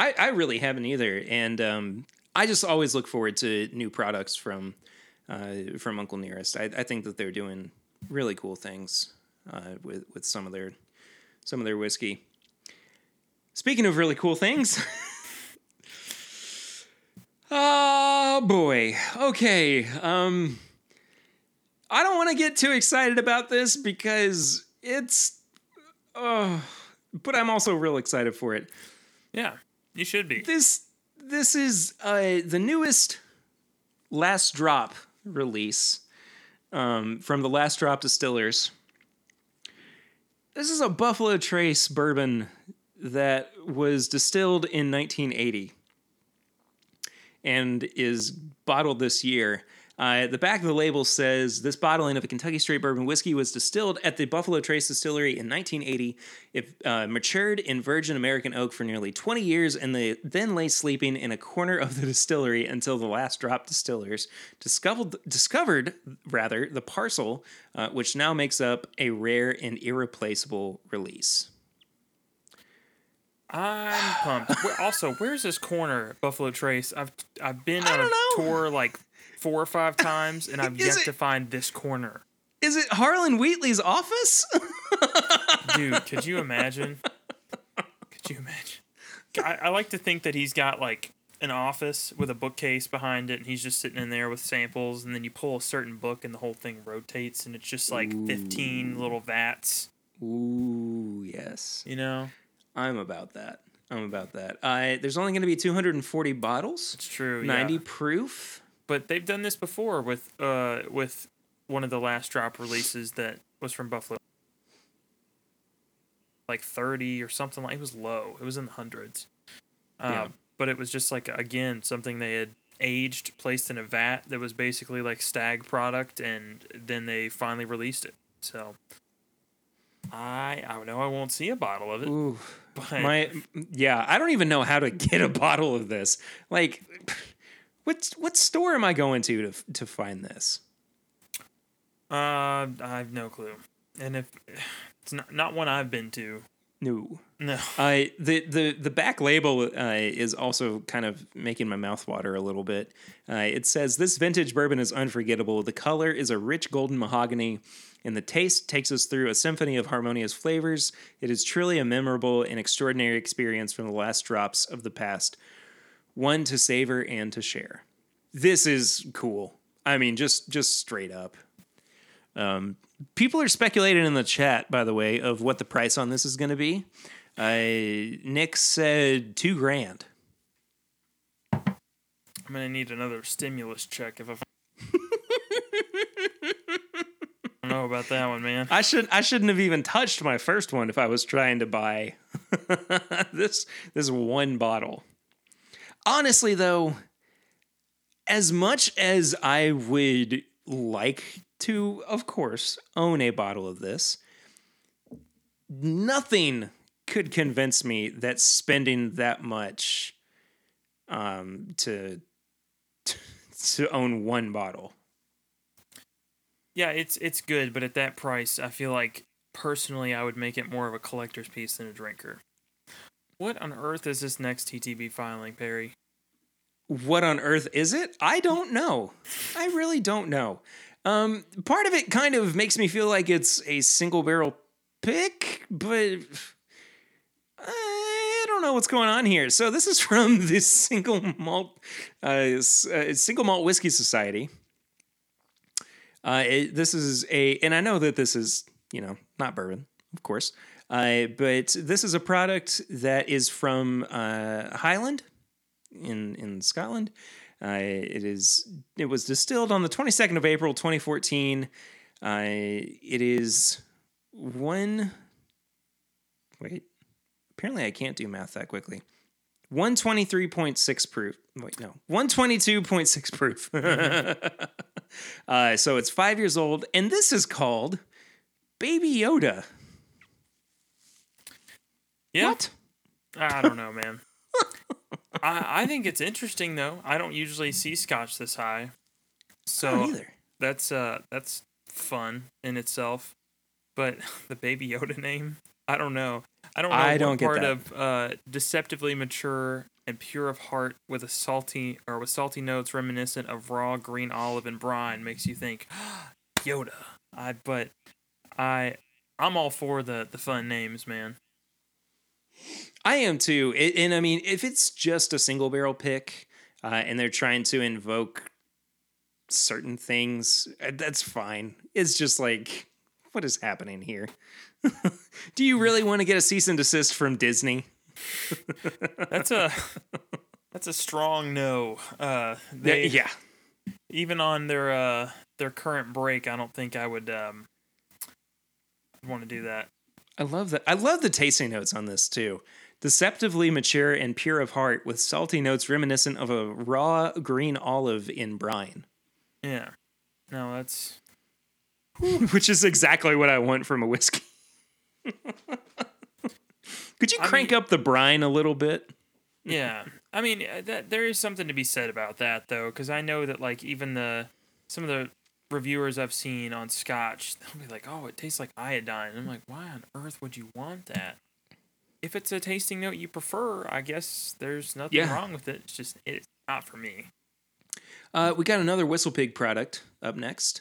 I really haven't either, and I just always look forward to new products from Uncle Nearest. I think that they're doing really cool things with some of their whiskey. Speaking of really cool things, oh boy, okay. I don't want to get too excited about this because but I'm also real excited for it. Yeah. You should be. This is the newest Last Drop release from the Last Drop Distillers. This is a Buffalo Trace bourbon that was distilled in 1980 and is bottled this year. At the back of the label says, this bottling of a Kentucky straight bourbon whiskey was distilled at the Buffalo Trace Distillery in 1980. It matured in virgin American oak for nearly 20 years and then lay sleeping in a corner of the distillery until the Last Drop Distillers discovered the parcel, which now makes up a rare and irreplaceable release. I'm pumped. Also, where's this corner at Buffalo Trace? I've been on a tour like 4 or 5 times, and I've yet to find this corner. Is it Harlan Wheatley's office? Dude, could you imagine? I like to think that he's got, like, an office with a bookcase behind it, and he's just sitting in there with samples, and then you pull a certain book, and the whole thing rotates, and it's just, like, 15 little vats. Ooh, yes. You know? I'm about that. There's only going to be 240 bottles. It's true, 90 proof. But they've done this before with one of the Last Drop releases that was from Buffalo. Like 30 or something. It was low. It was in the hundreds. But it was just like, again, something they had aged, placed in a vat that was basically like stag product, and then they finally released it. So I know I won't see a bottle of it. Ooh, but I don't even know how to get a bottle of this. Like... What store am I going to find this? I have no clue, and if it's not one I've been to. No. The back label is also kind of making my mouth water a little bit. It says this vintage bourbon is unforgettable. The color is a rich golden mahogany, and the taste takes us through a symphony of harmonious flavors. It is truly a memorable and extraordinary experience from the last drops of the past. One to savor and to share. This is cool. I mean, just straight up. People are speculating in the chat, by the way, of what the price on this is going to be. Nick said $2,000. I'm going to need another stimulus check if I don't know about that one, man. I shouldn't have even touched my first one if I was trying to buy this one bottle. Honestly, though, as much as I would like to, of course, own a bottle of this, nothing could convince me that spending that much to own one bottle. Yeah, it's good, but at that price, I feel like personally I would make it more of a collector's piece than a drinker. What on earth is this next TTB filing, Perry? What on earth is it? I don't know. I really don't know. Part of it kind of makes me feel like it's a single barrel pick, but I don't know what's going on here. So this is from the Single Malt Whiskey Society. This is and I know that this is, not bourbon, of course, but this is a product that is from Highland in Scotland. It was distilled on the 22nd of April, 2014. It is one. Wait, apparently I can't do math that quickly. 123.6 proof. Wait, no, 122.6 proof. So it's 5 years old, and this is called Baby Yoda. Yeah. What? I don't know, man. I think it's interesting, though. I don't usually see Scotch this high, so that's fun in itself. But the Baby Yoda name, I don't know. I don't get that part of deceptively mature and pure of heart with salty notes reminiscent of raw green olive and brine makes you think Yoda. I'm all for the fun names, man. I am too. If it's just a single barrel pick and they're trying to invoke certain things, that's fine. It's just like, what is happening here? Do you really want to get a cease and desist from Disney? That's a strong no. Even on their current break, I don't think I would want to do that. I love that. I love the tasting notes on this too. Deceptively mature and pure of heart with salty notes reminiscent of a raw green olive in brine. Yeah. No, that's... Which is exactly what I want from a whiskey. Could you crank up the brine a little bit? Yeah. I mean, there is something to be said about that, though, because I know that, like, even some of the reviewers I've seen on Scotch, they'll be like, oh, it tastes like iodine. And I'm like, why on earth would you want that? If it's a tasting note you prefer, I guess there's nothing wrong with it. It's just, it's not for me. We got another Whistlepig product up next.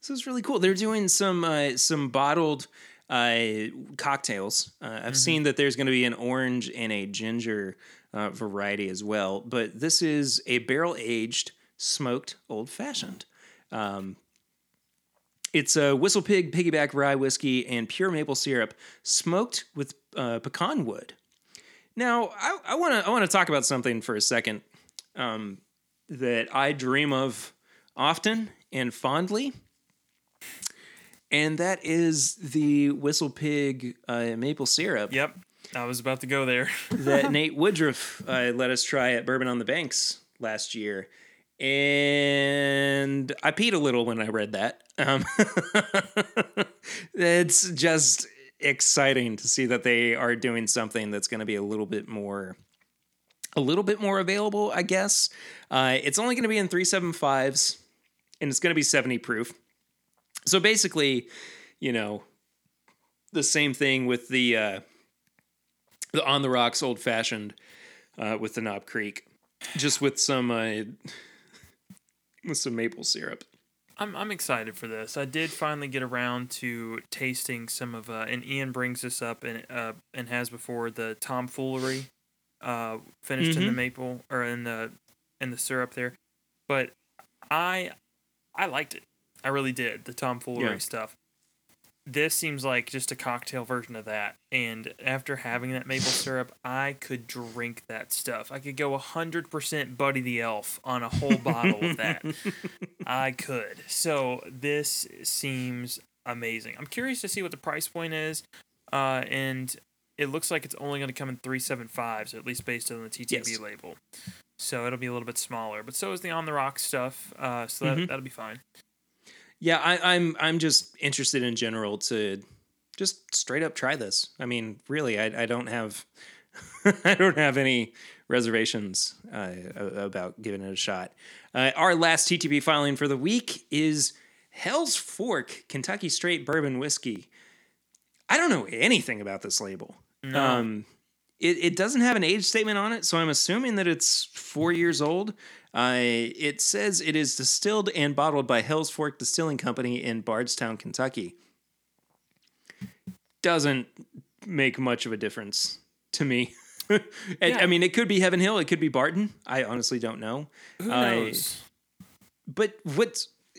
This is really cool. They're doing some bottled cocktails. I've seen that there's going to be an orange and a ginger variety as well. But this is a barrel-aged, smoked, old-fashioned. It's a Whistlepig Piggyback Rye Whiskey and pure maple syrup smoked with pecan wood. Now, I want to talk about something for a second that I dream of often and fondly, and that is the Whistlepig maple syrup. Yep, I was about to go there. That Nate Woodruff let us try at Bourbon on the Banks last year. And I peed a little when I read that. It's just exciting to see that they are doing something that's going to be a little bit more available, I guess. It's only going to be in 375s, and it's going to be 70 proof. So basically, the same thing with the On the Rocks Old Fashioned with the Knob Creek, just with some... with some maple syrup. I'm excited for this. I did finally get around to tasting some of, and Ian brings this up and has before, the Tomfoolery, finished in the maple or in the syrup there. But I liked it. I really did, the tomfoolery stuff. This seems like just a cocktail version of that. And after having that maple syrup, I could drink that stuff. I could go 100% Buddy the Elf on a whole bottle of that. I could. So this seems amazing. I'm curious to see what the price point is. And it looks like it's only going to come in 375, so at least based on the TTB label. So it'll be a little bit smaller. But so is the On the Rocks stuff. So that'll be fine. Yeah, I'm just interested in general to just straight up try this. I mean, really, I don't have I don't have any reservations about giving it a shot. Our last TTB filing for the week is Hell's Fork Kentucky Straight Bourbon Whiskey. I don't know anything about this label. No. It doesn't have an age statement on it, so I'm assuming that it's 4 years old. It says it is distilled and bottled by Hell's Fork Distilling Company in Bardstown, Kentucky. Doesn't make much of a difference to me. I mean, it could be Heaven Hill. It could be Barton. I honestly don't know. Who knows? But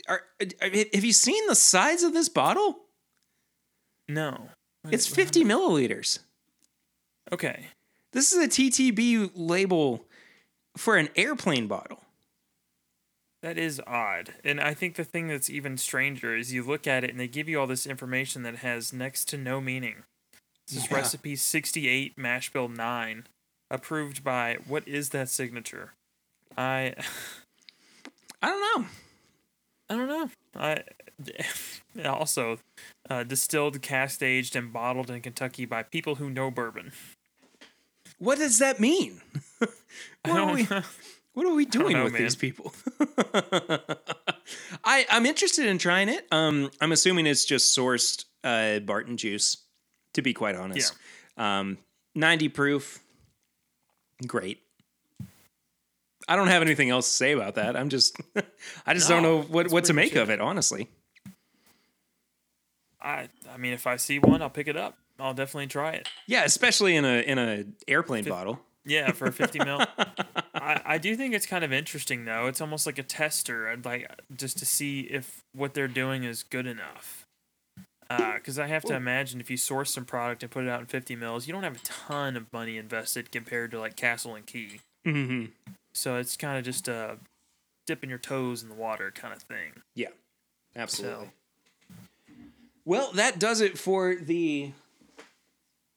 have you seen the size of this bottle? No. It's 50 milliliters. Okay. This is a TTB label for an airplane bottle. That is odd. And I think the thing that's even stranger is you look at it and they give you all this information that has next to no meaning. This is recipe 68 mash bill 9 approved by what is that signature? I don't know. Also distilled, cast aged, and bottled in Kentucky by people who know bourbon. What does that mean? What are we doing with these people? I'm interested in trying it. I'm assuming it's just sourced Barton juice, to be quite honest. Yeah. 90 proof. Great. I don't have anything else to say about that. I just don't know what to make of it, honestly. I mean, if I see one, I'll pick it up. I'll definitely try it. Yeah, especially in a airplane bottle. Yeah, for 50 mil. I do think it's kind of interesting, though. It's almost like a tester. I'd like just to see if what they're doing is good enough. Because I have to imagine if you source some product and put it out in 50 mils, you don't have a ton of money invested compared to like Castle and Key. Mm-hmm. So it's kind of just a dipping your toes in the water kind of thing. Yeah, absolutely. So. Well, that does it for the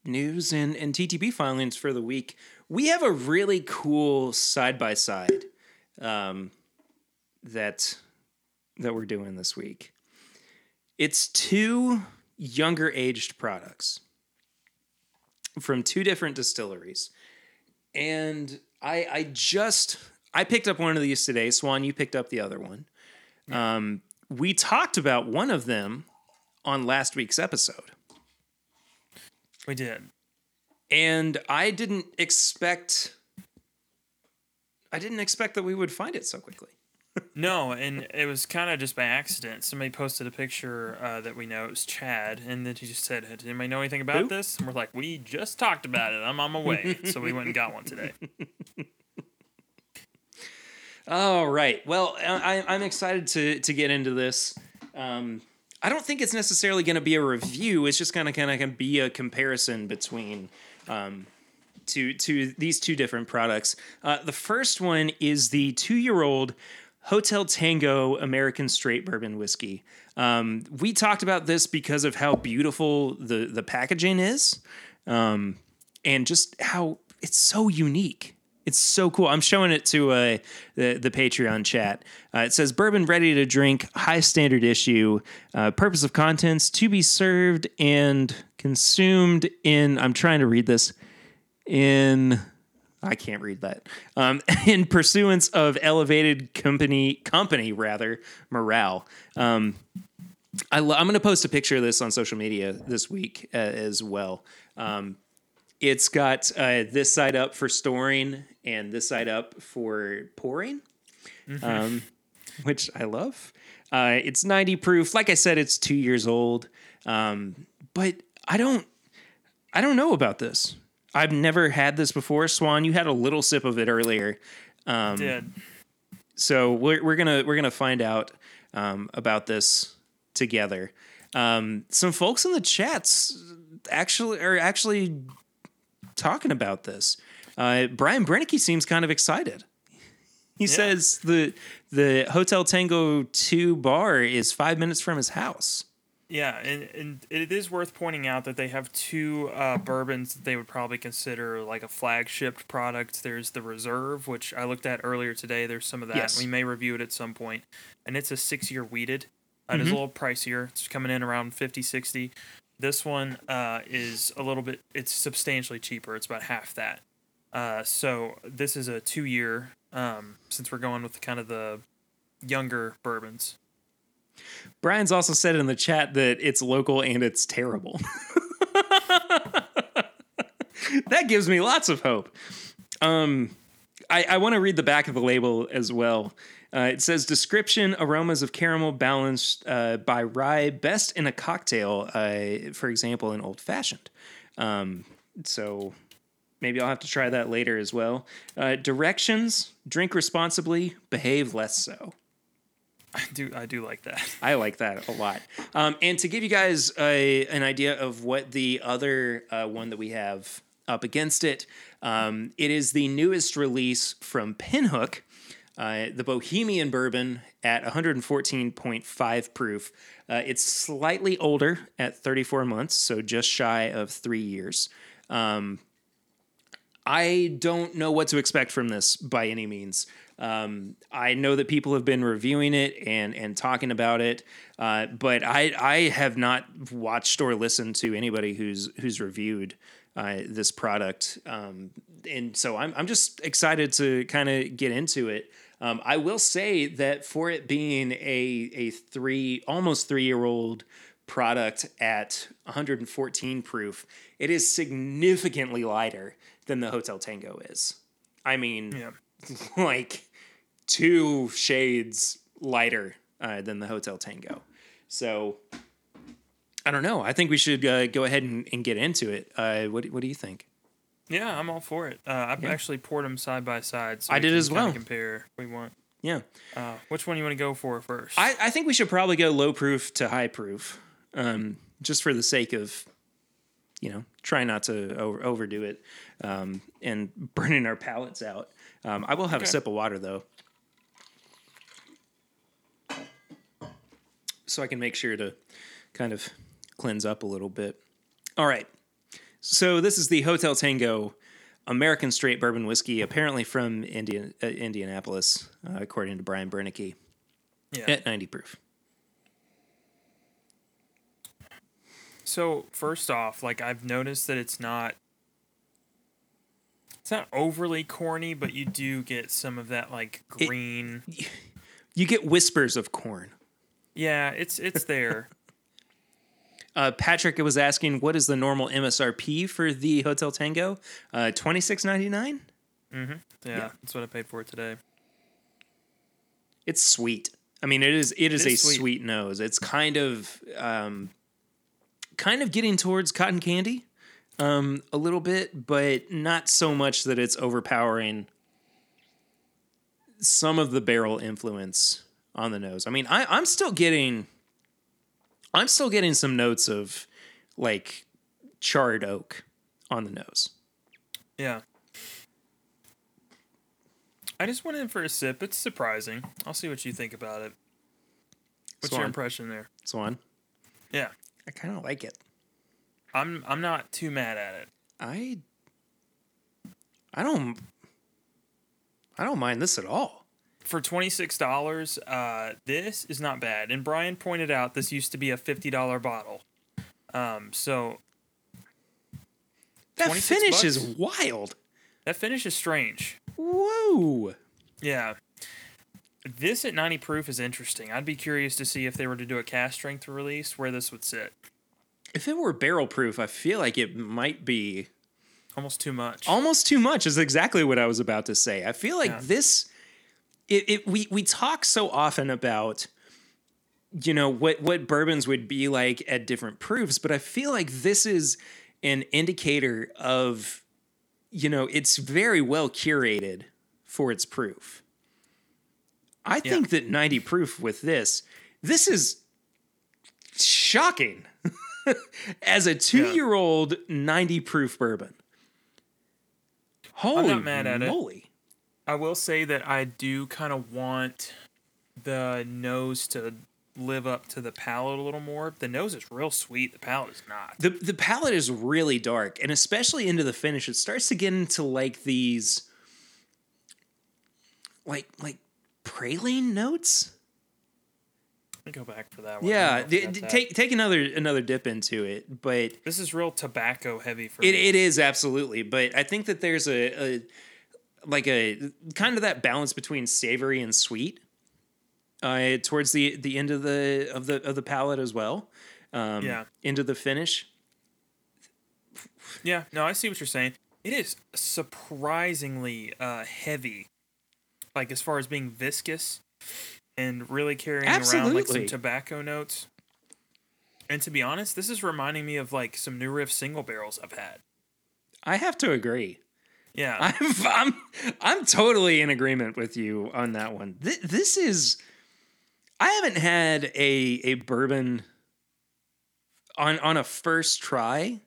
news and TTB filings for the week. We have a really cool side-by-side that we're doing this week. It's two younger-aged products from two different distilleries. And I picked up one of these today. Swan, you picked up the other one. Yeah. We talked about one of them on last week's episode. We did. And I didn't expect that we would find it so quickly. No, and it was kind of just by accident. Somebody posted a picture that we know. It was Chad, and then he just said, "Does anybody know anything about this?" And we're like, "We just talked about it. I'm on my way." So we went and got one today. All right. Well, I'm excited to get into this. I don't think it's necessarily going to be a review. It's just kind of be a comparison between to these two different products. The first one is the 2-year-old Hotel Tango American Straight Bourbon Whiskey. We talked about this because of how beautiful the packaging is, and just how it's so unique. It's so cool. I'm showing it to the Patreon chat. It says, bourbon ready to drink, high standard issue, purpose of contents, to be served and consumed in, I'm trying to read this, in, I can't read that, in pursuance of elevated company morale. I'm going to post a picture of this on social media this week as well. It's got this side up for storing and this side up for pouring, which I love. It's 90 proof. Like I said, it's 2 years old. But I don't know about this. I've never had this before. Swan, you had a little sip of it earlier. I did. So we're gonna find out about this together. Some folks in the chats are actually talking about this. Brian Brennicky seems kind of excited. He says the Hotel Tango 2 bar is 5 minutes from his house. Yeah, and it is worth pointing out that they have two bourbons that they would probably consider like a flagship product. There's the Reserve, which I looked at earlier today. There's some of that. Yes. We may review it at some point. And it's a 6-year weeded. It is a little pricier. It's coming in around $50-$60. This one is a little bit, it's substantially cheaper. It's about half that. So this is a 2-year, since we're going with kind of the younger bourbons. Brian's also said in the chat that it's local and it's terrible. That gives me lots of hope. I want to read the back of the label as well. It says, description, aromas of caramel balanced by rye, best in a cocktail, for example, an Old Fashioned. So maybe I'll have to try that later as well. Directions, drink responsibly, behave less so. I do like that. I like that a lot. And to give you guys an idea of what the other one that we have up against it, it is the newest release from Pinhook, the Bohemian Bourbon at 114.5 proof. It's slightly older at 34 months, so just shy of 3 years. I don't know what to expect from this by any means. I know that people have been reviewing it and talking about it, but I have not watched or listened to anybody who's reviewed this product, and so I'm just excited to kind of get into it. I will say that for it being a almost 3-year-old product at 114 proof, it is significantly lighter than the Hotel Tango is. I mean, like 2 shades lighter than the Hotel Tango. So I don't know. I think we should go ahead and get into it. What do you think? Yeah, I'm all for it. I've actually poured them side by side. So I did as well. Compare if we want. Yeah. Which one do you want to go for first? I think we should probably go low proof to high proof, just for the sake of, try not to overdo it and burning our palates out. I will have a sip of water, though, so I can make sure to kind of cleanse up a little bit. All right. So this is the Hotel Tango American Straight Bourbon Whiskey, apparently from Indianapolis, according to Brian Bernanke, at 90 proof. So first off, I've noticed that it's not overly corny, but you do get some of that green. You get whispers of corn. Yeah, it's there. Patrick was asking, what is the normal MSRP for the Hotel Tango? $26.99. Mm-hmm. Yeah, that's what I paid for it today. It's sweet. I mean, it is a sweet nose. It's kind of getting towards cotton candy a little bit, but not so much that it's overpowering some of the barrel influence on the nose. I mean, I'm still getting some notes of charred oak on the nose. Yeah. I just went in for a sip. It's surprising. I'll see what you think about it. What's your impression there? Swan? Yeah. I kind of like it. I'm not too mad at it. I don't mind this at all. For $26, this is not bad. And Brian pointed out this used to be a $50 bottle. So that finish is wild. That finish is strange. Whoa. Yeah. This at 90 proof is interesting. I'd be curious to see if they were to do a cast strength release where this would sit. If it were barrel proof, I feel like it might be almost too much. Almost too much is exactly what I was about to say. I feel like this. We talk so often about, what bourbons would be like at different proofs, but I feel like this is an indicator of, it's very well curated for its proof. I think that 90 proof with this This is shocking as a 2-year-old 90 proof bourbon. Holy moly. I'm not mad at it. I will say that I do kind of want the nose to live up to the palate a little more. The nose is real sweet. The palate is not. The palate is really dark, and especially into the finish, it starts to get into like these like praline notes. Let me go back for that one. Yeah, take another dip into it, but this is real tobacco heavy for me. It is absolutely, but I think that there's a kind of that balance between savory and sweet towards the end of the palate as well. Into the finish. Yeah, no, I see what you're saying. It is surprisingly heavy, like as far as being viscous. And really carrying around like some tobacco notes. And to be honest, this is reminding me of like some New Riff single barrels I've had. I have to agree. Yeah. I'm totally in agreement with you on that one. This is, I haven't had a bourbon on a first try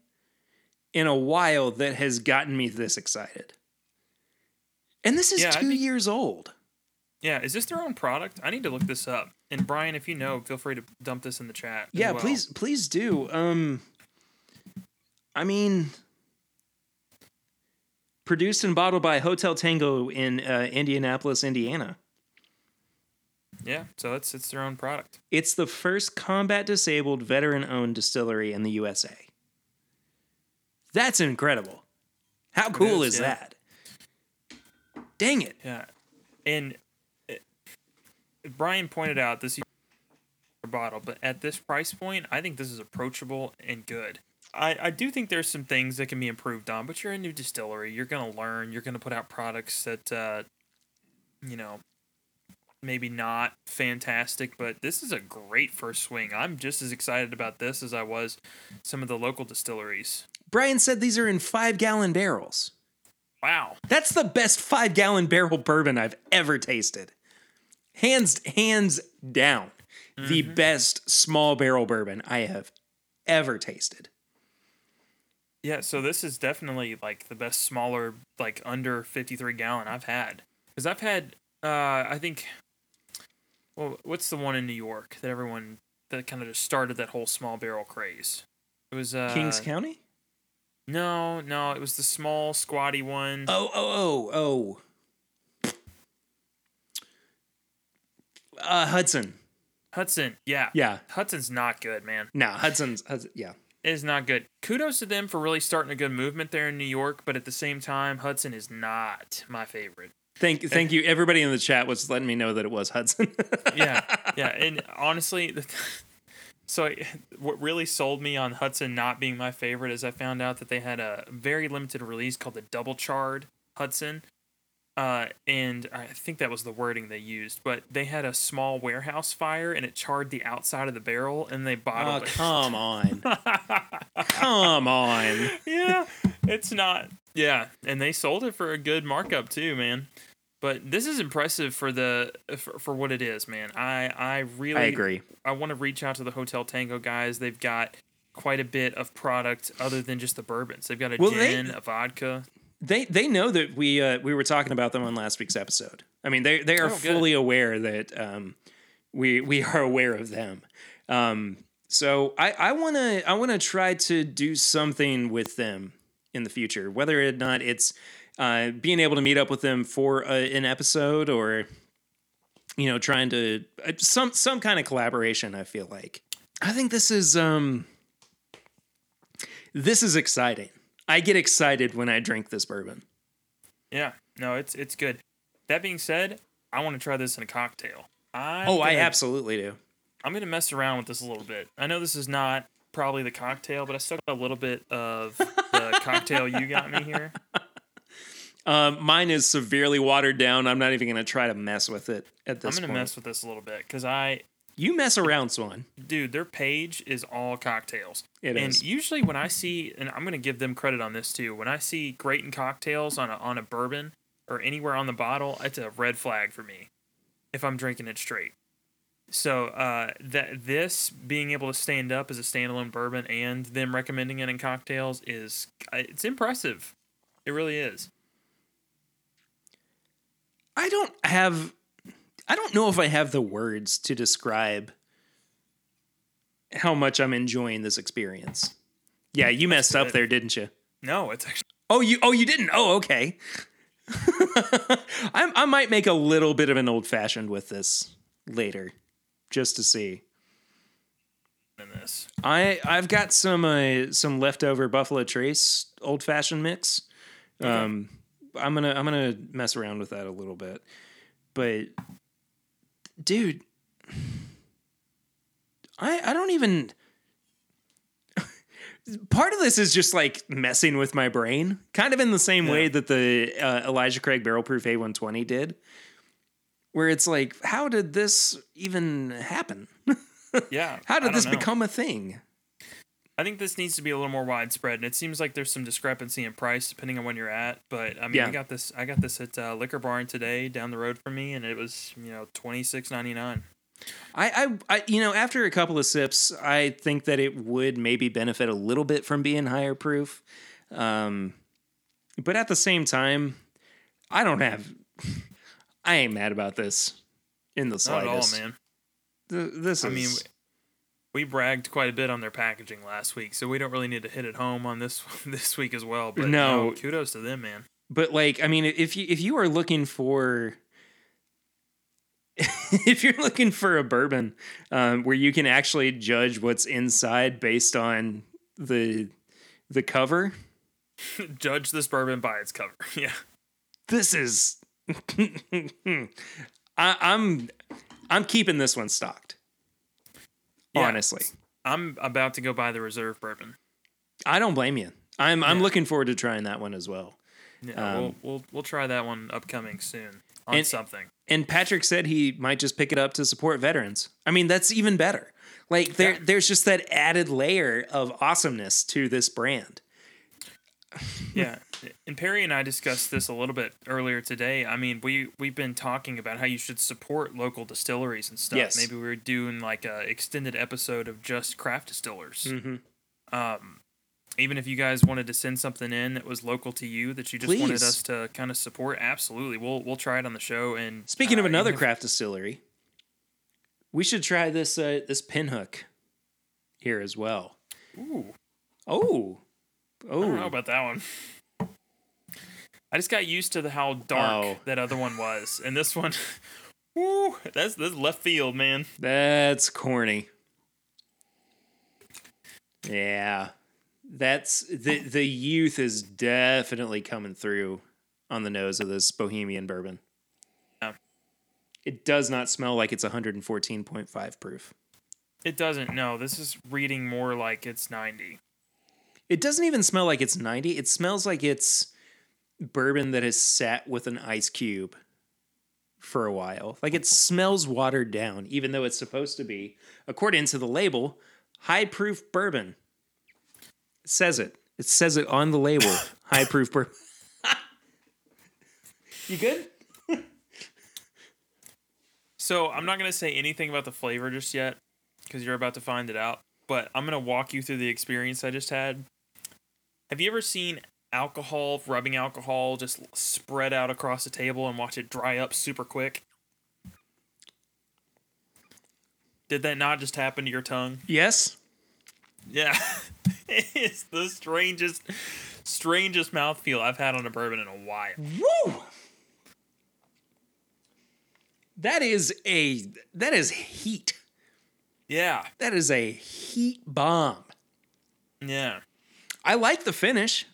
in a while that has gotten me this excited. And this is 2 years old. Yeah, is this their own product? I need to look this up. And Brian, if you know, feel free to dump this in the chat. Yeah, well. Please do. I mean, produced and bottled by Hotel Tango in Indianapolis, Indiana. Yeah, so it's their own product. It's the first combat-disabled, veteran-owned distillery in the USA. That's incredible. How cool is that? Dang it. Yeah, and Brian pointed out this bottle, but at this price point, I think this is approachable and good. I do think there's some things that can be improved on, but you're a new distillery. You're going to learn. You're going to put out products that, maybe not fantastic, but this is a great first swing. I'm just as excited about this as I was some of the local distilleries. Brian said these are in 5-gallon barrels. Wow. That's the best 5-gallon barrel bourbon I've ever tasted. Hands down, the best small barrel bourbon I have ever tasted. Yeah, so this is definitely like the best smaller, like under 53 gallon I've had. Because I've had, what's the one in New York that everyone, that kind of just started that whole small barrel craze? It was Kings County? No, it was the small, squatty one. Oh. Hudson. Yeah. Hudson's not good, man. No, Hudson. Yeah. It is not good. Kudos to them for really starting a good movement there in New York, but at the same time, Hudson is not my favorite. Thank you. Everybody in the chat was letting me know that it was Hudson. Yeah. And honestly, so what really sold me on Hudson not being my favorite is I found out that they had a very limited release called the Double Charred Hudson. And I think that was the wording they used, but they had a small warehouse fire and it charred the outside of the barrel and they bottled it. Come on. Yeah, it's not. Yeah. And they sold it for a good markup too, man. But this is impressive for what it is, man. I agree. I want to reach out to the Hotel Tango guys. They've got quite a bit of product other than just the bourbons. They've got a gin, a vodka. They know that we were talking about them on last week's episode. I mean, they are fully aware that we are aware of them. So I wanna try to do something with them in the future, whether or not it's being able to meet up with them for an episode or trying to some kind of collaboration. I feel like I think this is exciting. I get excited when I drink this bourbon. Yeah, no, it's good. That being said, I want to try this in a cocktail. I absolutely do. I'm going to mess around with this a little bit. I know this is not probably the cocktail, but I still got a little bit of the cocktail you got me here. Mine is severely watered down. I'm not even going to try to mess with it at this point. I'm going to mess with this a little bit because You mess around, Swan. Dude, their page is all cocktails. It is. And usually when I see, and I'm going to give them credit on this too, when I see Great in Cocktails on a bourbon or anywhere on the bottle, it's a red flag for me if I'm drinking it straight. So that this being able to stand up as a standalone bourbon and them recommending it in cocktails is, it's impressive. It really is. I don't know if I have the words to describe how much I'm enjoying this experience. Yeah, you messed up there, didn't you? No, it's actually. Oh, you didn't. Oh, okay. I might make a little bit of an old fashioned with this later, just to see. In this, I've got some leftover Buffalo Trace old fashioned mix. Okay. I'm gonna mess around with that a little bit, but dude, I don't even. Part of this is just like messing with my brain, kind of in the same way that the Elijah Craig Barrel Proof A120 did, where it's like, how did this even happen? Yeah. How did this become a thing? I think this needs to be a little more widespread, and it seems like there's some discrepancy in price depending on when you're at. But I mean, yeah. I got this at Liquor Barn today down the road from me, and it was, $26.99. I after a couple of sips, I think that it would maybe benefit a little bit from being higher proof. But at the same time, I ain't mad about this in the slightest. Not at all, man. We bragged quite a bit on their packaging last week, so we don't really need to hit it home on this week as well. But no, kudos to them, man. But if you are looking for a bourbon where you can actually judge what's inside based on the cover, judge this bourbon by its cover. Yeah, this is. I'm keeping this one stocked. Yeah. Honestly, I'm about to go buy the reserve bourbon. I don't blame you. I'm looking forward to trying that one as well. Yeah, we'll try that one upcoming soon on something. And Patrick said he might just pick it up to support veterans. I mean, that's even better. Like there's just that added layer of awesomeness to this brand. Yeah. And Perry and I discussed this a little bit earlier today. I mean, we've been talking about how you should support local distilleries and stuff. Yes. Maybe we were doing like a extended episode of just craft distillers. Mm-hmm. Even if you guys wanted to send something in that was local to you that you just Please. Wanted us to kind of support, absolutely. We'll try it on the show. And speaking of another craft distillery, we should try this this Pinhook here as well. Ooh. Oh. I don't know about that one. I just got used to how dark that other one was. And this one, woo, that's left field, man. That's corny. Yeah. That's the youth is definitely coming through on the nose of this Bohemian bourbon. Yeah. It does not smell like it's 114.5 proof. It doesn't. No, this is reading more like it's 90. It doesn't even smell like it's 90. It smells like it's bourbon that has sat with an ice cube for a while. Like it smells watered down, even though it's supposed to be, according to the label, high proof bourbon. Says it. It says it on the label. High proof bourbon. You good? So I'm not going to say anything about the flavor just yet because you're about to find it out. But I'm going to walk you through the experience I just had. Have you ever seen alcohol, rubbing alcohol, just spread out across the table and watch it dry up super quick? Did that not just happen to your tongue? Yes. Yeah. It's the strangest mouthfeel I've had on a bourbon in a while. Woo! That is heat. Yeah. That is a heat bomb. Yeah. I like the finish.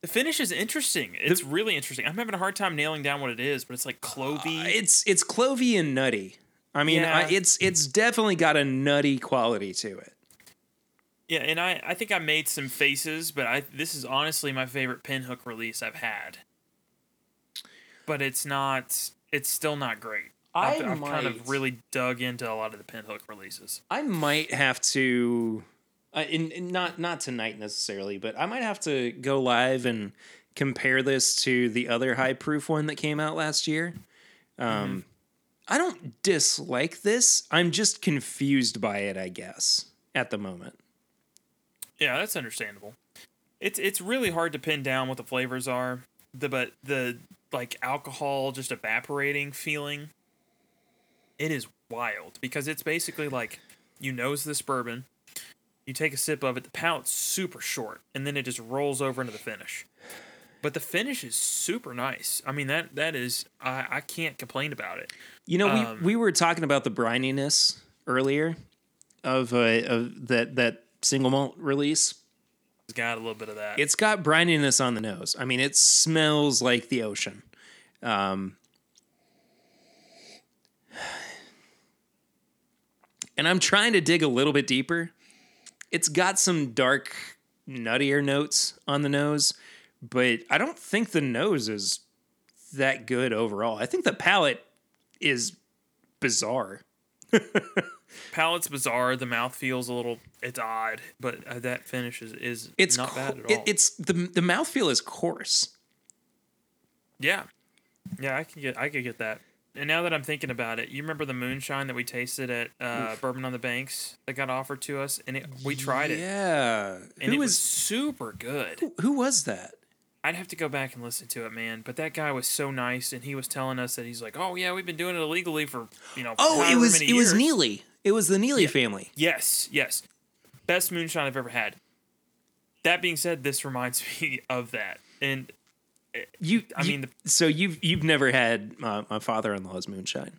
The finish is interesting. It's really interesting. I'm having a hard time nailing down what it is, but it's like clovey. It's clovey and nutty. I mean, yeah. It's definitely got a nutty quality to it. Yeah, and I think I made some faces, but this is honestly my favorite Pinhook release I've had. But it's still not great. I've kind of really dug into a lot of the Pinhook releases. I might have to, not tonight necessarily, but I might have to go live and compare this to the other high proof one that came out last year. I don't dislike this. I'm just confused by it, I guess, at the moment. Yeah, that's understandable. It's really hard to pin down what the flavors are, but the like alcohol just evaporating feeling, it is wild because it's basically like you nose this bourbon, you take a sip of it, the palate's super short, and then it just rolls over into the finish. But the finish is super nice. I mean, that is, I can't complain about it. You know, we were talking about the brininess earlier of that single malt release. It's got a little bit of that. It's got brininess on the nose. I mean, it smells like the ocean. And I'm trying to dig a little bit deeper. It's got some dark, nuttier notes on the nose. But I don't think the nose is that good overall. I think the palate is bizarre. Palate's bizarre. The mouth feels a little, it's odd, but that finish is not bad at all. It's the mouthfeel is coarse. Yeah. Yeah, I could get that. And now that I'm thinking about it, you remember the moonshine that we tasted at Bourbon on the Banks that got offered to us, and we tried it. Yeah. And it was super good. Who was that? I'd have to go back and listen to it, man. But that guy was so nice, and he was telling us that he's like, "Oh yeah, we've been doing it illegally for however many years." Was Neely. It was the Neely family. Yes, best moonshine I've ever had. That being said, this reminds me of that, and you've never had my father-in-law's moonshine.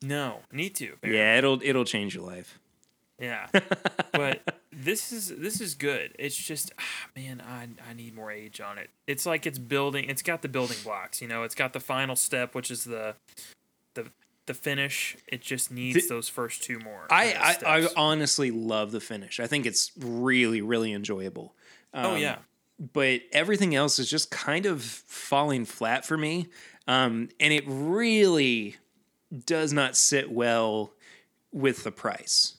No, need to. Barely. Yeah, it'll change your life. Yeah, but this is good. It's just, man, I need more age on it. It's like it's building. It's got the building blocks, you know. It's got the final step, which is the finish. It just needs those first two more. I honestly love the finish. I think it's really, really enjoyable. Oh yeah, but everything else is just kind of falling flat for me, and it really does not sit well with the price.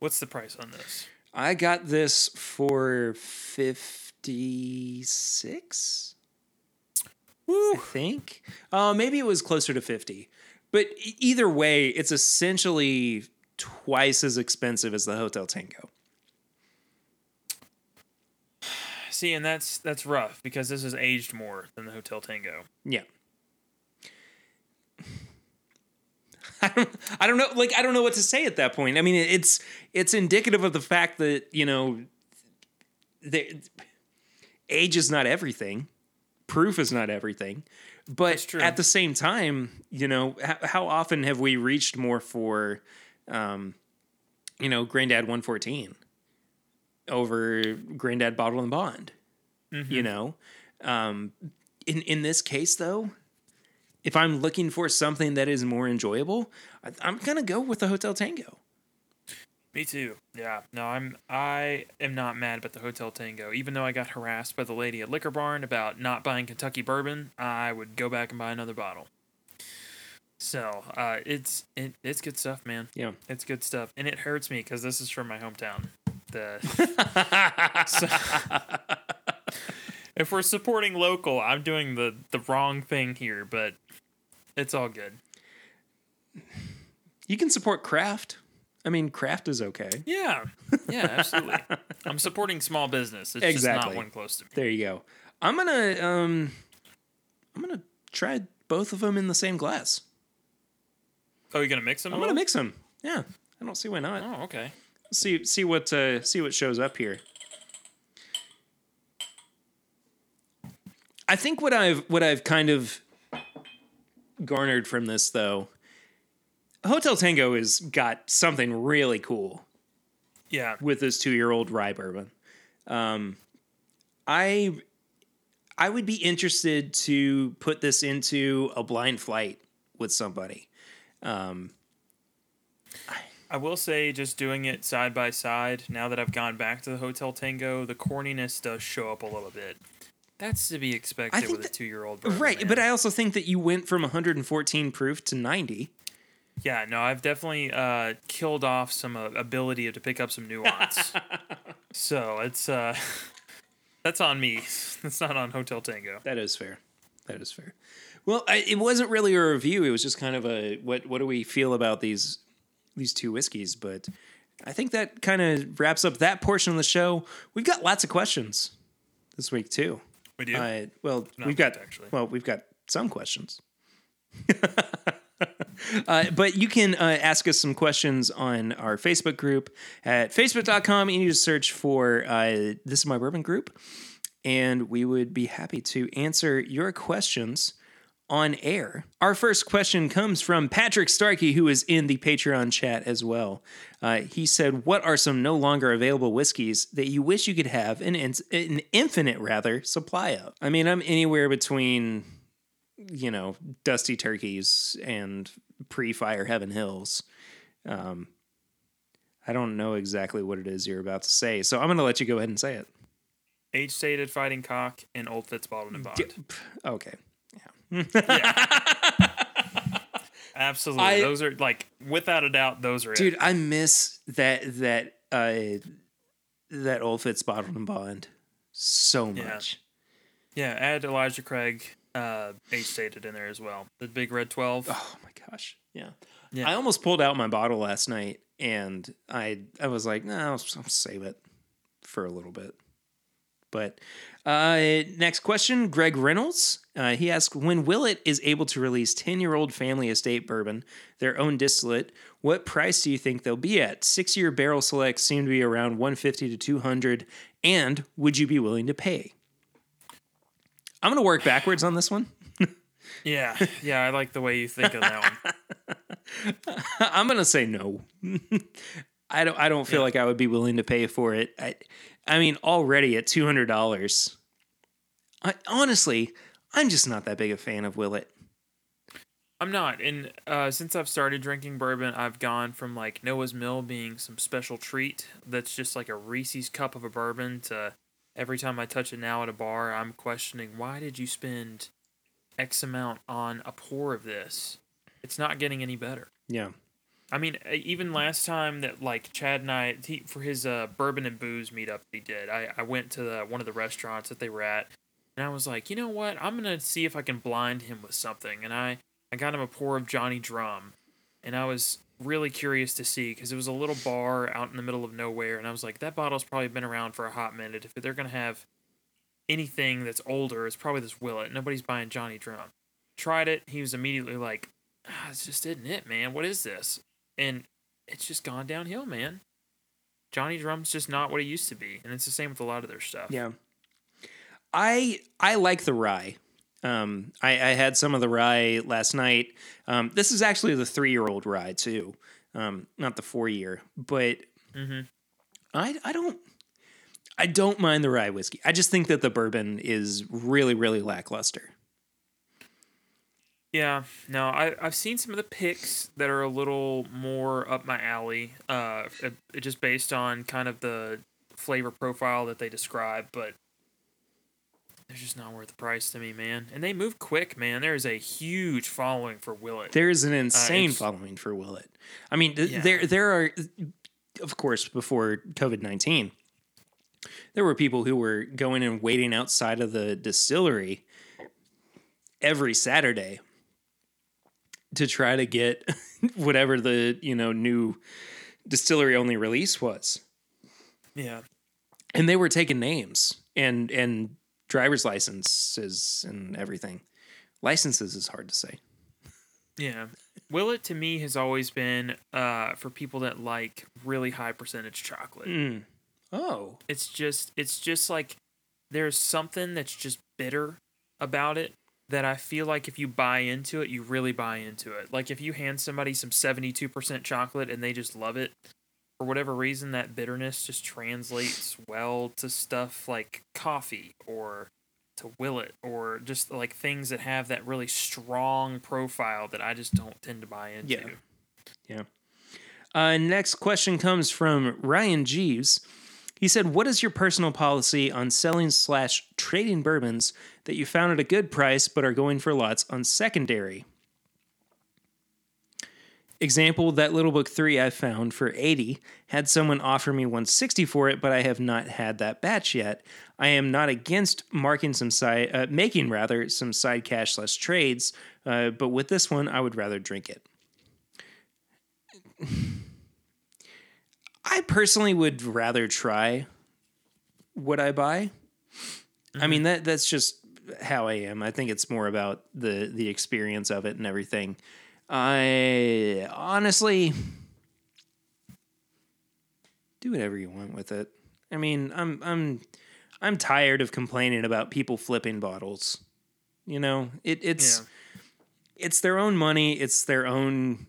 What's the price on this? I got this for $56. Woo. I think. Maybe it was closer to $50. But either way, it's essentially twice as expensive as the Hotel Tango. See, and that's rough because this is aged more than the Hotel Tango. Yeah. I don't know. Like, I don't know what to say at that point. I mean, it's indicative of the fact that, you know, age is not everything. Proof is not everything. But at the same time, you know, how often have we reached more for, you know, Grandad 114 over Grandad Bottle and Bond? Mm-hmm. You know, in this case, though, if I'm looking for something that is more enjoyable, I'm going to go with the Hotel Tango. Me too. Yeah. No, I am not mad about the Hotel Tango. Even though I got harassed by the lady at Liquor Barn about not buying Kentucky bourbon, I would go back and buy another bottle. So it's good stuff, man. Yeah. It's good stuff. And it hurts me because this is from my hometown. If we're supporting local, I'm doing the wrong thing here, but it's all good. You can support craft. I mean, craft is okay. Yeah. Yeah, absolutely. I'm supporting small business. It's exactly. Just not one close to me. There you go. I'm going to try both of them in the same glass. Oh, you're going to mix them? I'm going to mix them. Yeah. I don't see why not. Oh, okay. See what shows up here. I think what I've kind of garnered from this, though, Hotel Tango has got something really cool. Yeah, with this 2-year-old rye bourbon, I would be interested to put this into a blind flight with somebody. I will say, just doing it side by side, now that I've gone back to the Hotel Tango, the corniness does show up a little bit. That's to be expected with a 2-year-old bourbon. Right, man. But I also think that you went from 114 proof to 90. Yeah, no, I've definitely killed off some ability to pick up some nuance. So it's that's on me. That's not on Hotel Tango. That is fair. That is fair. Well, it wasn't really a review. It was just kind of a, what do we feel about these two whiskeys? But I think that kind of wraps up that portion of the show. We've got lots of questions this week too. We do. Well, not we've got actually. Well, we've got some questions. But you can ask us some questions on our Facebook group at facebook.com, and you just search for This Is My Bourbon Group, and we would be happy to answer your questions on air. Our first question comes from Patrick Starkey, who is in the Patreon chat as well. He said, what are some no longer available whiskeys that you wish you could have an infinite supply of? I mean, I'm anywhere between, you know, Dusty Turkeys and pre-fire Heaven Hills. I don't know exactly what it is you're about to say, so I'm going to let you go ahead and say it. Age-stated Fighting Cock and Old Fitz Bottled and Bond. Okay. Yeah. Yeah. Absolutely. Those are, like, without a doubt, those are Dude, I miss that Old Fitz Bottled and Bond so much. Yeah, add Elijah Craig age-stated in there as well. The Big Red 12. Oh, my gosh. Yeah. I almost pulled out my bottle last night, and I was like, no, I'll save it for a little bit. But next question, Greg Reynolds. He asked, when Willett is able to release 10-year-old family estate bourbon, their own distillate, what price do you think they'll be at? 6-year barrel selects seem to be around $150 to $200, and would you be willing to pay? I'm going to work backwards on this one. Yeah, I like the way you think of that one. I'm going to say no. I don't feel like I would be willing to pay for it. I mean, already at $200, honestly, I'm just not that big a fan of Willett. I'm not. And since I've started drinking bourbon, I've gone from like Noah's Mill being some special treat that's just like a Reese's cup of a bourbon to every time I touch it now at a bar, I'm questioning, why did you spend X amount on a pour of this? It's not getting any better. Yeah. I mean, even last time that like Chad and I, for his bourbon and booze meetup he did, I went to one of the restaurants that they were at, and I was like, you know what? I'm going to see if I can blind him with something. And I got him a pour of Johnny Drum, and I was really curious to see because it was a little bar out in the middle of nowhere, and I was like, that bottle's probably been around for a hot minute. If they're going to have anything that's older, it's probably this Willett. Nobody's buying Johnny Drum. Tried it. He was immediately like, this just isn't it, man. What is this? And it's just gone downhill, man. Johnny Drum's just not what it used to be. And it's the same with a lot of their stuff. Yeah. I like the rye. I had some of the rye last night. This is actually the 3-year-old rye too. Not the 4-year, but I don't mind the rye whiskey. I just think that the bourbon is really, really lackluster. Yeah, no, I've seen some of the picks that are a little more up my alley, just based on kind of the flavor profile that they describe, but they're just not worth the price to me, man. And they move quick, man. There is a huge following for Willett. There is an insane following for Willett. I mean, there are, of course, before COVID-19, there were people who were going and waiting outside of the distillery every Saturday to try to get whatever the, you know, new distillery only release was. Yeah. And they were taking names and driver's licenses and everything. Licenses is hard to say. Yeah. Willett to me has always been for people that like really high percentage chocolate. Mm. Oh. It's just like there's something that's just bitter about it that I feel like if you buy into it, you really buy into it. Like if you hand somebody some 72% chocolate and they just love it, for whatever reason, that bitterness just translates well to stuff like coffee or to Willett or just like things that have that really strong profile that I just don't tend to buy into. Yeah. Next question comes from Ryan Jeeves. He said, what is your personal policy on selling/trading bourbons that you found at a good price but are going for lots on secondary? Example, that little book 3 I found for $80. Had someone offer me $160 for it, but I have not had that batch yet. I am not against making some side cash/trades, but with this one, I would rather drink it. I personally would rather try what I buy. Mm-hmm. I mean, that's just how I am. I think it's more about the experience of it and everything. I honestly do whatever you want with it. I mean, I'm tired of complaining about people flipping bottles. You know, it's their own money. It's their own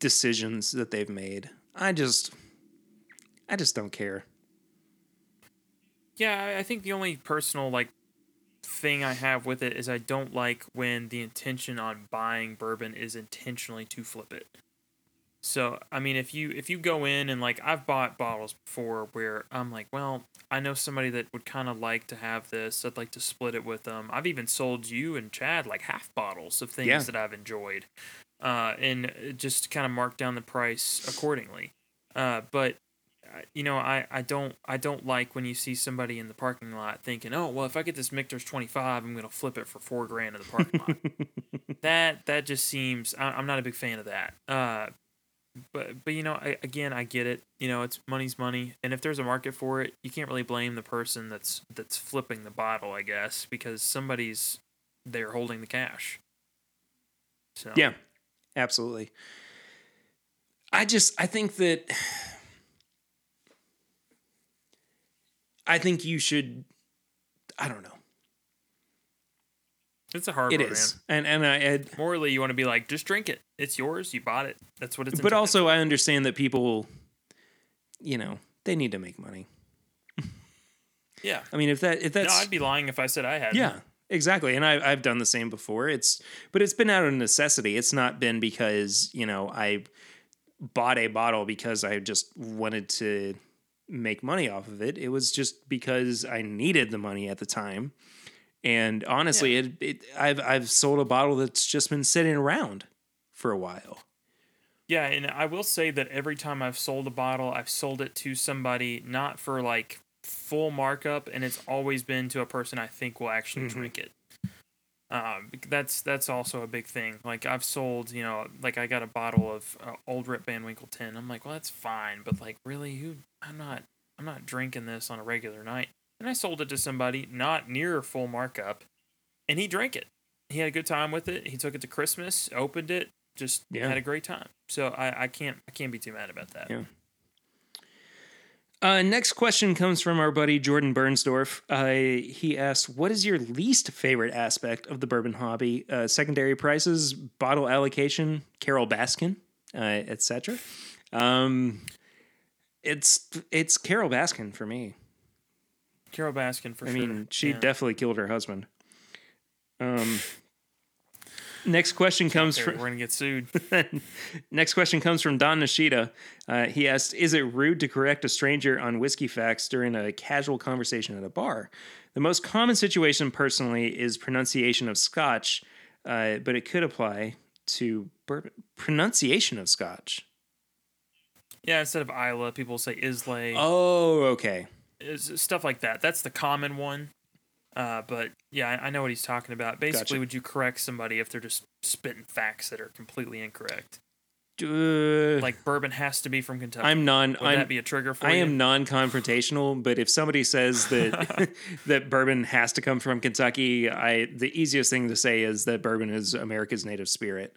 decisions that they've made. I just don't care. Yeah, I think the only personal thing I have with it is I don't like when the intention on buying bourbon is intentionally to flip it. So, I mean, if you go in and I've bought bottles before where I'm like, well, I know somebody that would kind of like to have this. I'd like to split it with them. I've even sold you and Chad half bottles of things that I've enjoyed. And just kind of mark down the price accordingly. But you know, I don't like when you see somebody in the parking lot thinking, oh, well, if I get this Michter's 25, I'm going to flip it for $4,000 in the parking lot. That just seems, I'm not a big fan of that. But you know, I get it. You know, it's money's money. And if there's a market for it, you can't really blame the person that's flipping the bottle, I guess, because they're holding the cash. So. Yeah, absolutely. I think you should, I don't know. It's a hard one, man. It is. And morally, you want to be like, just drink it. It's yours. You bought it. That's what it's intended. But also, I understand that people, you know, they need to make money. Yeah. I mean, if that's... No, I'd be lying if I said I hadn't. Yeah, exactly. And I've done the same before. But it's been out of necessity. It's not been because, you know, I bought a bottle because I just wanted to make money off of it. It was just because I needed the money at the time. And honestly, I've sold a bottle that's just been sitting around for a while. Yeah. And I will say that every time I've sold a bottle, I've sold it to somebody, not for full markup. And it's always been to a person I think will actually drink it. That's also a big thing. I've sold, you know, I got a bottle of Old Rip Van Winkle 10. I'm well, that's fine, but really, I'm not drinking this on a regular night. And I sold it to somebody not near full markup, and he drank it. He had a good time with it. He took it to Christmas, opened it, had a great time. So I can't be too mad about that. Yeah. Next question comes from our buddy Jordan Bernsdorf. He asks, what is your least favorite aspect of the bourbon hobby? Secondary prices, bottle allocation, Carol Baskin, etc. It's Carol Baskin for me. Carol Baskin for sure. I mean, she definitely killed her husband. Next question comes from... We're going to get sued. Next question comes from Don Nishida. He asked, is it rude to correct a stranger on whiskey facts during a casual conversation at a bar? The most common situation, personally, is pronunciation of scotch, but it could apply to bourbon. Pronunciation of scotch. Yeah, instead of Isla, people say Islay. Oh, okay. Stuff like that. That's the common one. But yeah, I know what he's talking about. Basically, gotcha. Would you correct somebody if they're just spitting facts that are completely incorrect? Bourbon has to be from Kentucky. Would that be a trigger for you? I am non-confrontational, but if somebody says that that bourbon has to come from Kentucky, the easiest thing to say is that bourbon is America's native spirit.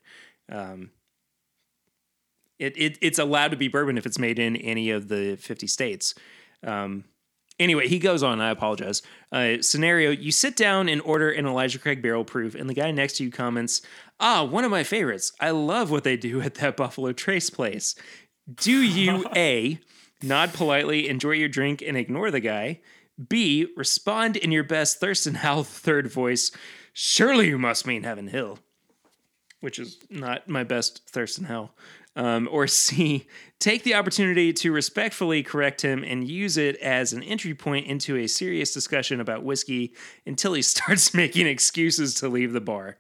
It's allowed to be bourbon if it's made in any of the 50 states. Anyway, he goes on. I apologize. Scenario, you sit down and order an Elijah Craig Barrel Proof, and the guy next to you comments, one of my favorites. I love what they do at that Buffalo Trace place. Do you, A, nod politely, enjoy your drink, and ignore the guy? B, respond in your best Thurston Howell third voice, surely you must mean Heaven Hill, which is not my best Thurston Howell. Or C, take the opportunity to respectfully correct him and use it as an entry point into a serious discussion about whiskey until he starts making excuses to leave the bar.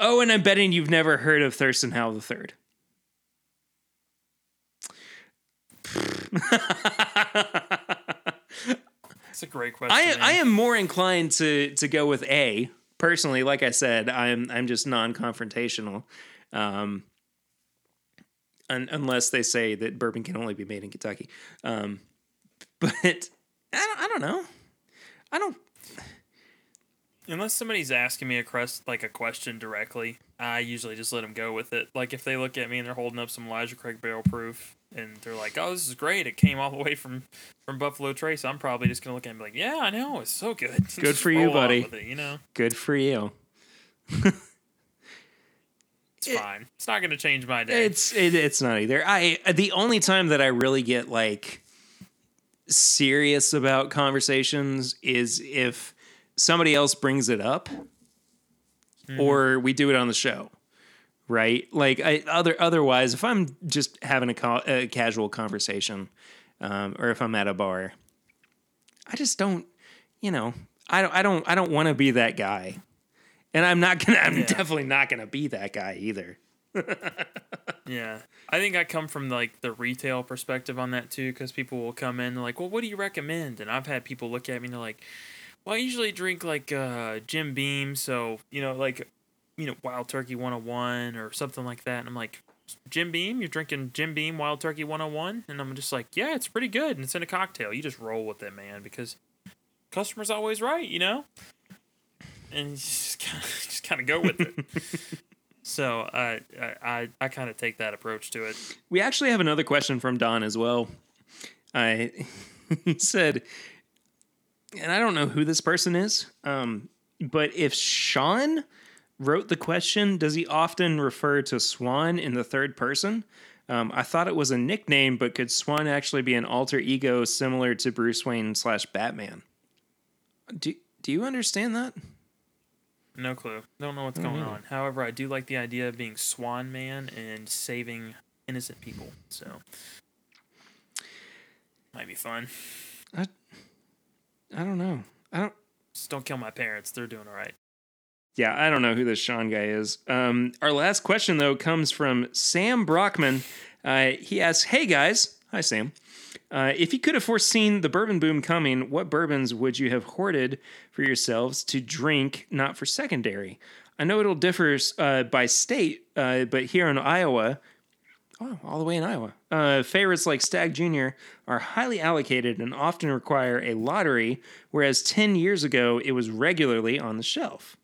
Oh, and I'm betting you've never heard of Thurston Howell III. That's a great question. I am more inclined to go with A. Personally, like I said, I'm just non-confrontational. Unless they say that bourbon can only be made in Kentucky. But I don't know. I don't. Unless somebody's asking me a question directly, I usually just let them go with it. Like, if they look at me and they're holding up some Elijah Craig Barrel Proof, and they're like, oh, this is great, it came all the way from Buffalo Trace, I'm probably just going to look at it and be like, yeah, I know, it's so good. Good for you, buddy. It, you know? Good for you. It's fine. It's not going to change my day. It's not either. The only time that I really get, like, serious about conversations is if somebody else brings it up, or we do it on the show, right? Like, otherwise, if I'm just having a casual conversation, or if I'm at a bar, I just don't, you know, I don't want to be that guy, and I'm definitely not gonna be that guy either. Yeah, I think I come from like the retail perspective on that too, because people will come in like, well, what do you recommend? And I've had people look at me and they're like, well, I usually drink, like, Jim Beam, so, you know, like, you know, Wild Turkey 101 or something like that. And I'm like, Jim Beam? You're drinking Jim Beam Wild Turkey 101? And I'm just like, yeah, it's pretty good, and it's in a cocktail. You just roll with it, man, because customer's always right, you know? And you just kind of go with it. So I kind of take that approach to it. We actually have another question from Don as well. He said... And I don't know who this person is, but if Sean wrote the question, does he often refer to Swan in the third person? I thought it was a nickname, but could Swan actually be an alter ego similar to Bruce Wayne / Batman? Do you understand that? No clue. Don't know what's going on. However, I do like the idea of being Swan Man and saving innocent people. So, might be fun. I don't know. Just don't kill my parents. They're doing all right. Yeah, I don't know who this Sean guy is. Our last question, though, comes from Sam Brockman. He asks, hey, guys. Hi, Sam. If you could have foreseen the bourbon boom coming, what bourbons would you have hoarded for yourselves to drink, not for secondary? I know it'll differ by state, but here in Iowa... Oh, all the way in Iowa. Favorites like Stag Jr. are highly allocated and often require a lottery, whereas 10 years ago, it was regularly on the shelf.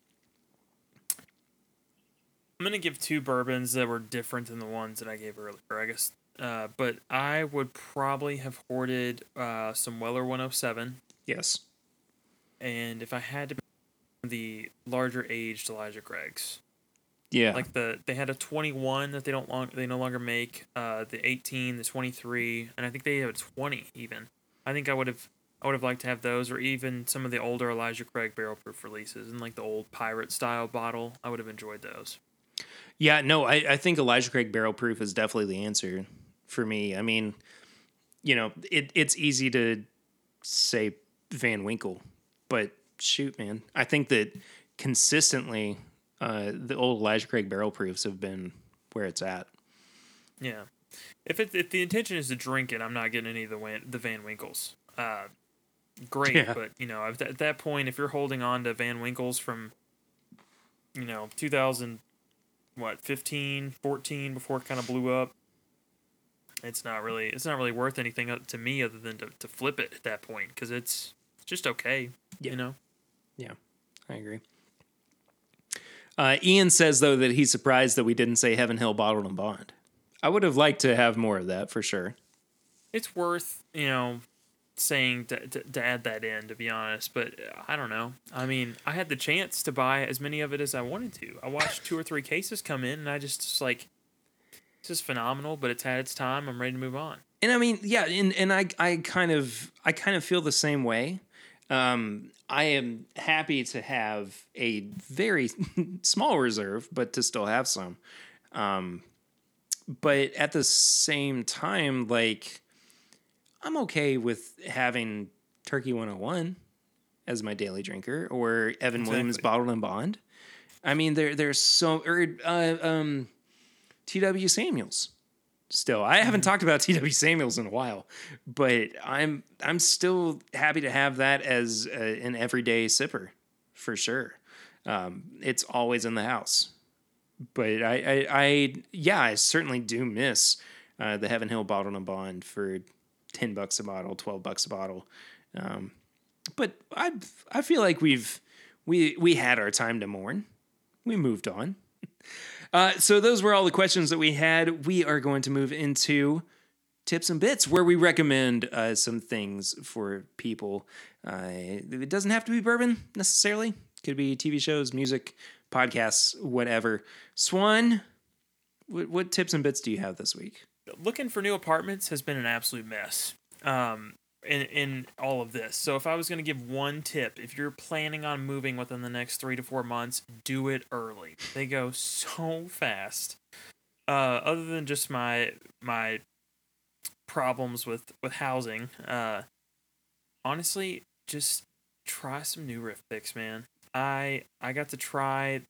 I'm going to give two bourbons that were different than the ones that I gave earlier, I guess. But I would probably have hoarded some Weller 107. Yes. And if I had to, the larger aged Elijah Craig's. Yeah, like they had a 21 that they no longer make, the 18, the 23, and I think they have a 20 even. I think I would have liked to have those, or even some of the older Elijah Craig Barrel Proof releases and like the old pirate style bottle. I would have enjoyed those. Yeah, no, I think Elijah Craig Barrel Proof is definitely the answer for me. I mean, you know, it's easy to say Van Winkle, but shoot, man, I think that consistently. The old Elijah Craig Barrel Proofs have been where it's at. Yeah. If the intention is to drink it, I'm not getting any of the Van Winkles. Great, yeah. But, you know, at that point, if you're holding on to Van Winkles from, you know, 2015, 14, before it kind of blew up, it's not really worth anything to me other than to flip it at that point, because it's just okay, yeah. You know? Yeah, I agree. Ian says, though, that he's surprised that we didn't say Heaven, Hell, Bottled, and Bond. I would have liked to have more of that, for sure. It's worth, you know, saying to add that in, to be honest, but I don't know. I mean, I had the chance to buy as many of it as I wanted to. I watched 2 or 3 cases come in, and I just like, it's just phenomenal, but it's had its time. I'm ready to move on. And I mean, yeah, and I kind of feel the same way. I am happy to have a very small reserve, but to still have some. But at the same time, like, I'm okay with having Turkey 101 as my daily drinker, or Evan Williams Bottled and Bond. I mean, there's so, or T.W. Samuels. still. I haven't talked about T.W. Samuels in a while, but I'm still happy to have that as an everyday sipper for sure. It's always in the house, but I certainly do miss the Heaven Hill Bottle and Bond for $10 a bottle, $12 a bottle. But I feel like we had our time to mourn. We moved on. So those were all the questions that we had. We are going to move into tips and bits, where we recommend some things for people. It doesn't have to be bourbon necessarily. It could be TV shows, music, podcasts, whatever. Swan, what tips and bits do you have this week? Looking for new apartments has been an absolute mess. In all of this. So if I was going to give one tip, if you're planning on moving within the next 3 to 4 months, do it early. They go so fast. Other than just my problems with housing, honestly, just try some new riff picks, man. I got to try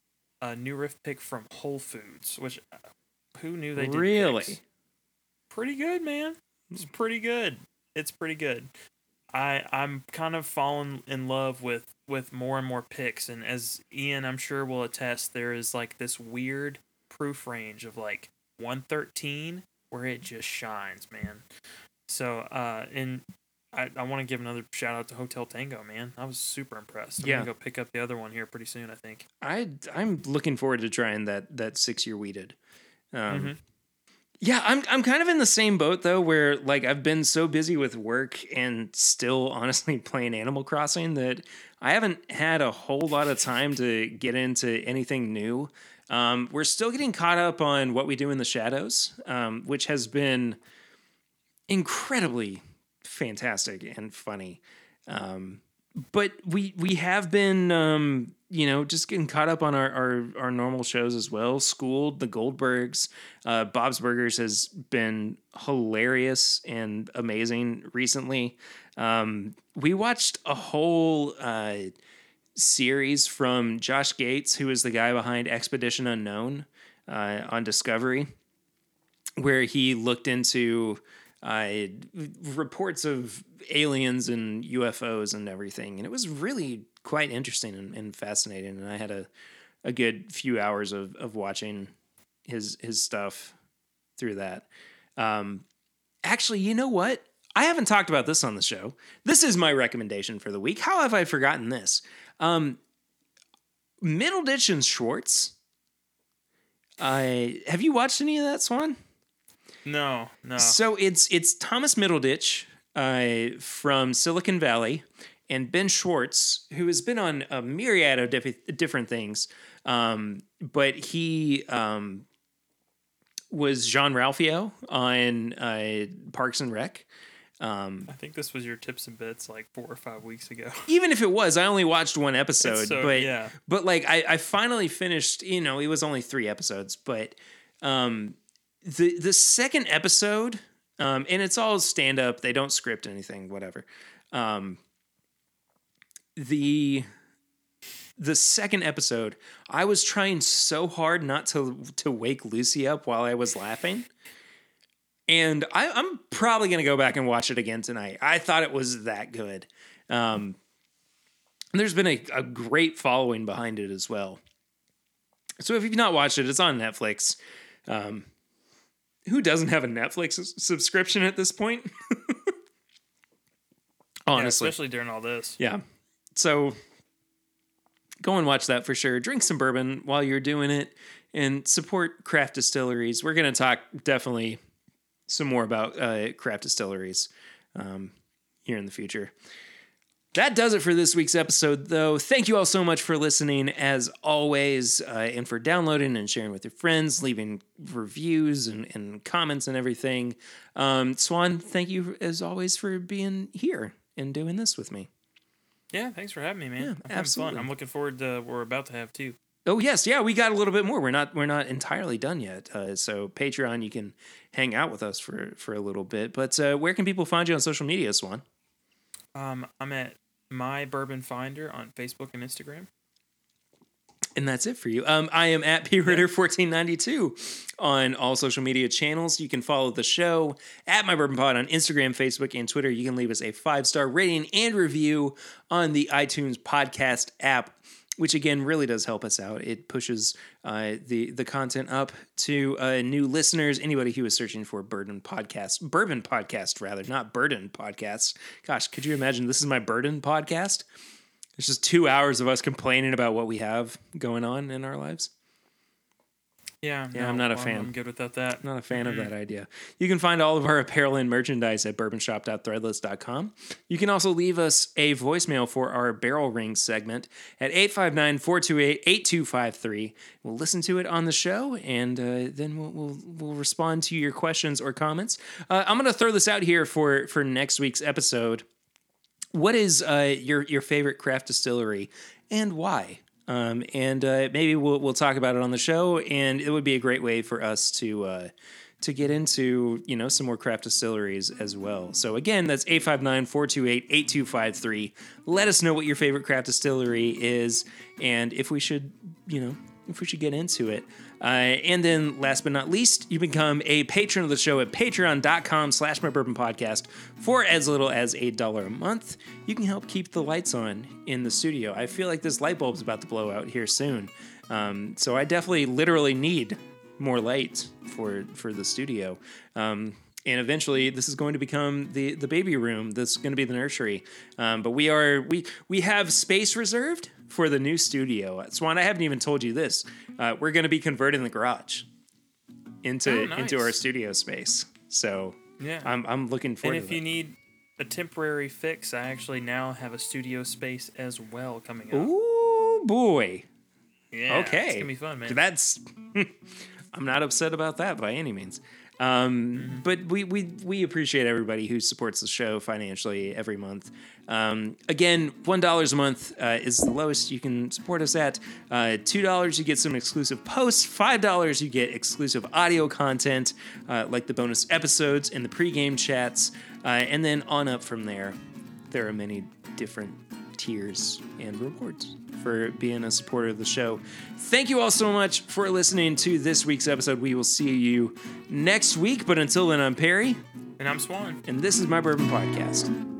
a new riff pick from Whole Foods, which who knew they did really picks? Pretty good, man. It's pretty good. It's pretty good. I'm kind of falling in love with more and more picks. And as Ian, I'm sure, will attest, there is like this weird proof range of like 113 where it just shines, man. So, and I want to give another shout out to Hotel Tango, man. I was super impressed. I'm going to go pick up the other one here pretty soon, I think. I'm looking forward to trying that 6-year weeded. Mm-hmm. Yeah, I'm kind of in the same boat though, where like I've been so busy with work and still honestly playing Animal Crossing that I haven't had a whole lot of time to get into anything new. We're still getting caught up on What We Do in the Shadows, which has been incredibly fantastic and funny. But we have been just getting caught up on our normal shows as well. Schooled, The Goldbergs, Bob's Burgers has been hilarious and amazing recently. We watched a whole series from Josh Gates, who is the guy behind Expedition Unknown on Discovery, where he looked into reports of aliens and UFOs and everything. And it was really quite interesting and fascinating. And I had a good few hours of watching his stuff through that. Actually, you know what? I haven't talked about this on the show. This is my recommendation for the week. How have I forgotten this? Middleditch and Schwartz. Have you watched any of that, Swan? No. So it's Thomas Middleditch from Silicon Valley and Ben Schwartz, who has been on a myriad of different things. But he was John Ralphio on Parks and Rec. I think this was your tips and bits like 4 or 5 weeks ago. Even if it was, I only watched one episode. So, but like I finally finished, it was only 3 episodes, but The second episode, and it's all stand up. They don't script anything, whatever. The second episode, I was trying so hard not to wake Lucy up while I was laughing, and I'm probably gonna go back and watch it again tonight. I thought it was that good. There's been a great following behind it as well. So if you've not watched it, it's on Netflix. Who doesn't have a Netflix subscription at this point? Honestly. Yeah, especially during all this. Yeah. So go and watch that for sure. Drink some bourbon while you're doing it and support craft distilleries. We're going to talk definitely some more about craft distilleries here in the future. That does it for this week's episode, though. Thank you all so much for listening, as always, and for downloading and sharing with your friends, leaving reviews and comments and everything. Swan, thank you, as always, for being here and doing this with me. Yeah, thanks for having me, man. Yeah, absolutely. Fun. I'm looking forward to what we're about to have, too. Oh, yes. Yeah, we got a little bit more. We're not entirely done yet. So Patreon, you can hang out with us for a little bit. But where can people find you on social media, Swan? I'm at My Bourbon Finder on Facebook and Instagram. And that's it for you. I am at PRitter1492 on all social media channels. You can follow the show at My Bourbon Pod on Instagram, Facebook, and Twitter. You can leave us a 5-star rating and review on the iTunes podcast app, which again really does help us out. It pushes the content up to new listeners. Anybody who is searching for Bourbon Podcast, not Burden Podcast. Gosh, could you imagine This Is My Burden Podcast? It's just 2 hours of us complaining about what we have going on in our lives. Yeah, no, I'm not a fan. I'm good without that. Not a fan of that idea. You can find all of our apparel and merchandise at bourbonshop.threadless.com. You can also leave us a voicemail for our barrel ring segment at 859-428-8253. We'll listen to it on the show, and then we'll respond to your questions or comments. I'm going to throw this out here for next week's episode. What is your favorite craft distillery and why? And maybe we'll talk about it on the show, and it would be a great way for us to get into, you know, some more craft distilleries as well. So again, that's 859-428-8253. Let us know what your favorite craft distillery is, and if we should, you know, if we should get into it. And then last but not least, you become a patron of the show at patreon.com/mybourbonpodcast for as little as $8 a month. You can help keep the lights on in the studio. I feel like this light bulb's about to blow out here soon. So I definitely literally need more light for the studio. And eventually this is going to become the baby room. This is going to be the nursery. But we have space reserved for the new studio. Swan, I haven't even told you this. We're going to be converting the garage into our studio space. So yeah, I'm looking forward to that. And if you need a temporary fix, I actually now have a studio space as well coming up. Ooh, boy. Yeah. Okay. It's going to be fun, man. That's I'm not upset about that by any means. But we appreciate everybody who supports the show financially every month. Again, $1 a month is the lowest you can support us at. $2, you get some exclusive posts. $5, you get exclusive audio content, like the bonus episodes and the pregame chats. And then on up from there, there are many different tiers and rewards for being a supporter of the show. Thank you all so much for listening to this week's episode. We will see you next week, but until then, I'm Perry. And I'm Swan. And this is My Bourbon Podcast.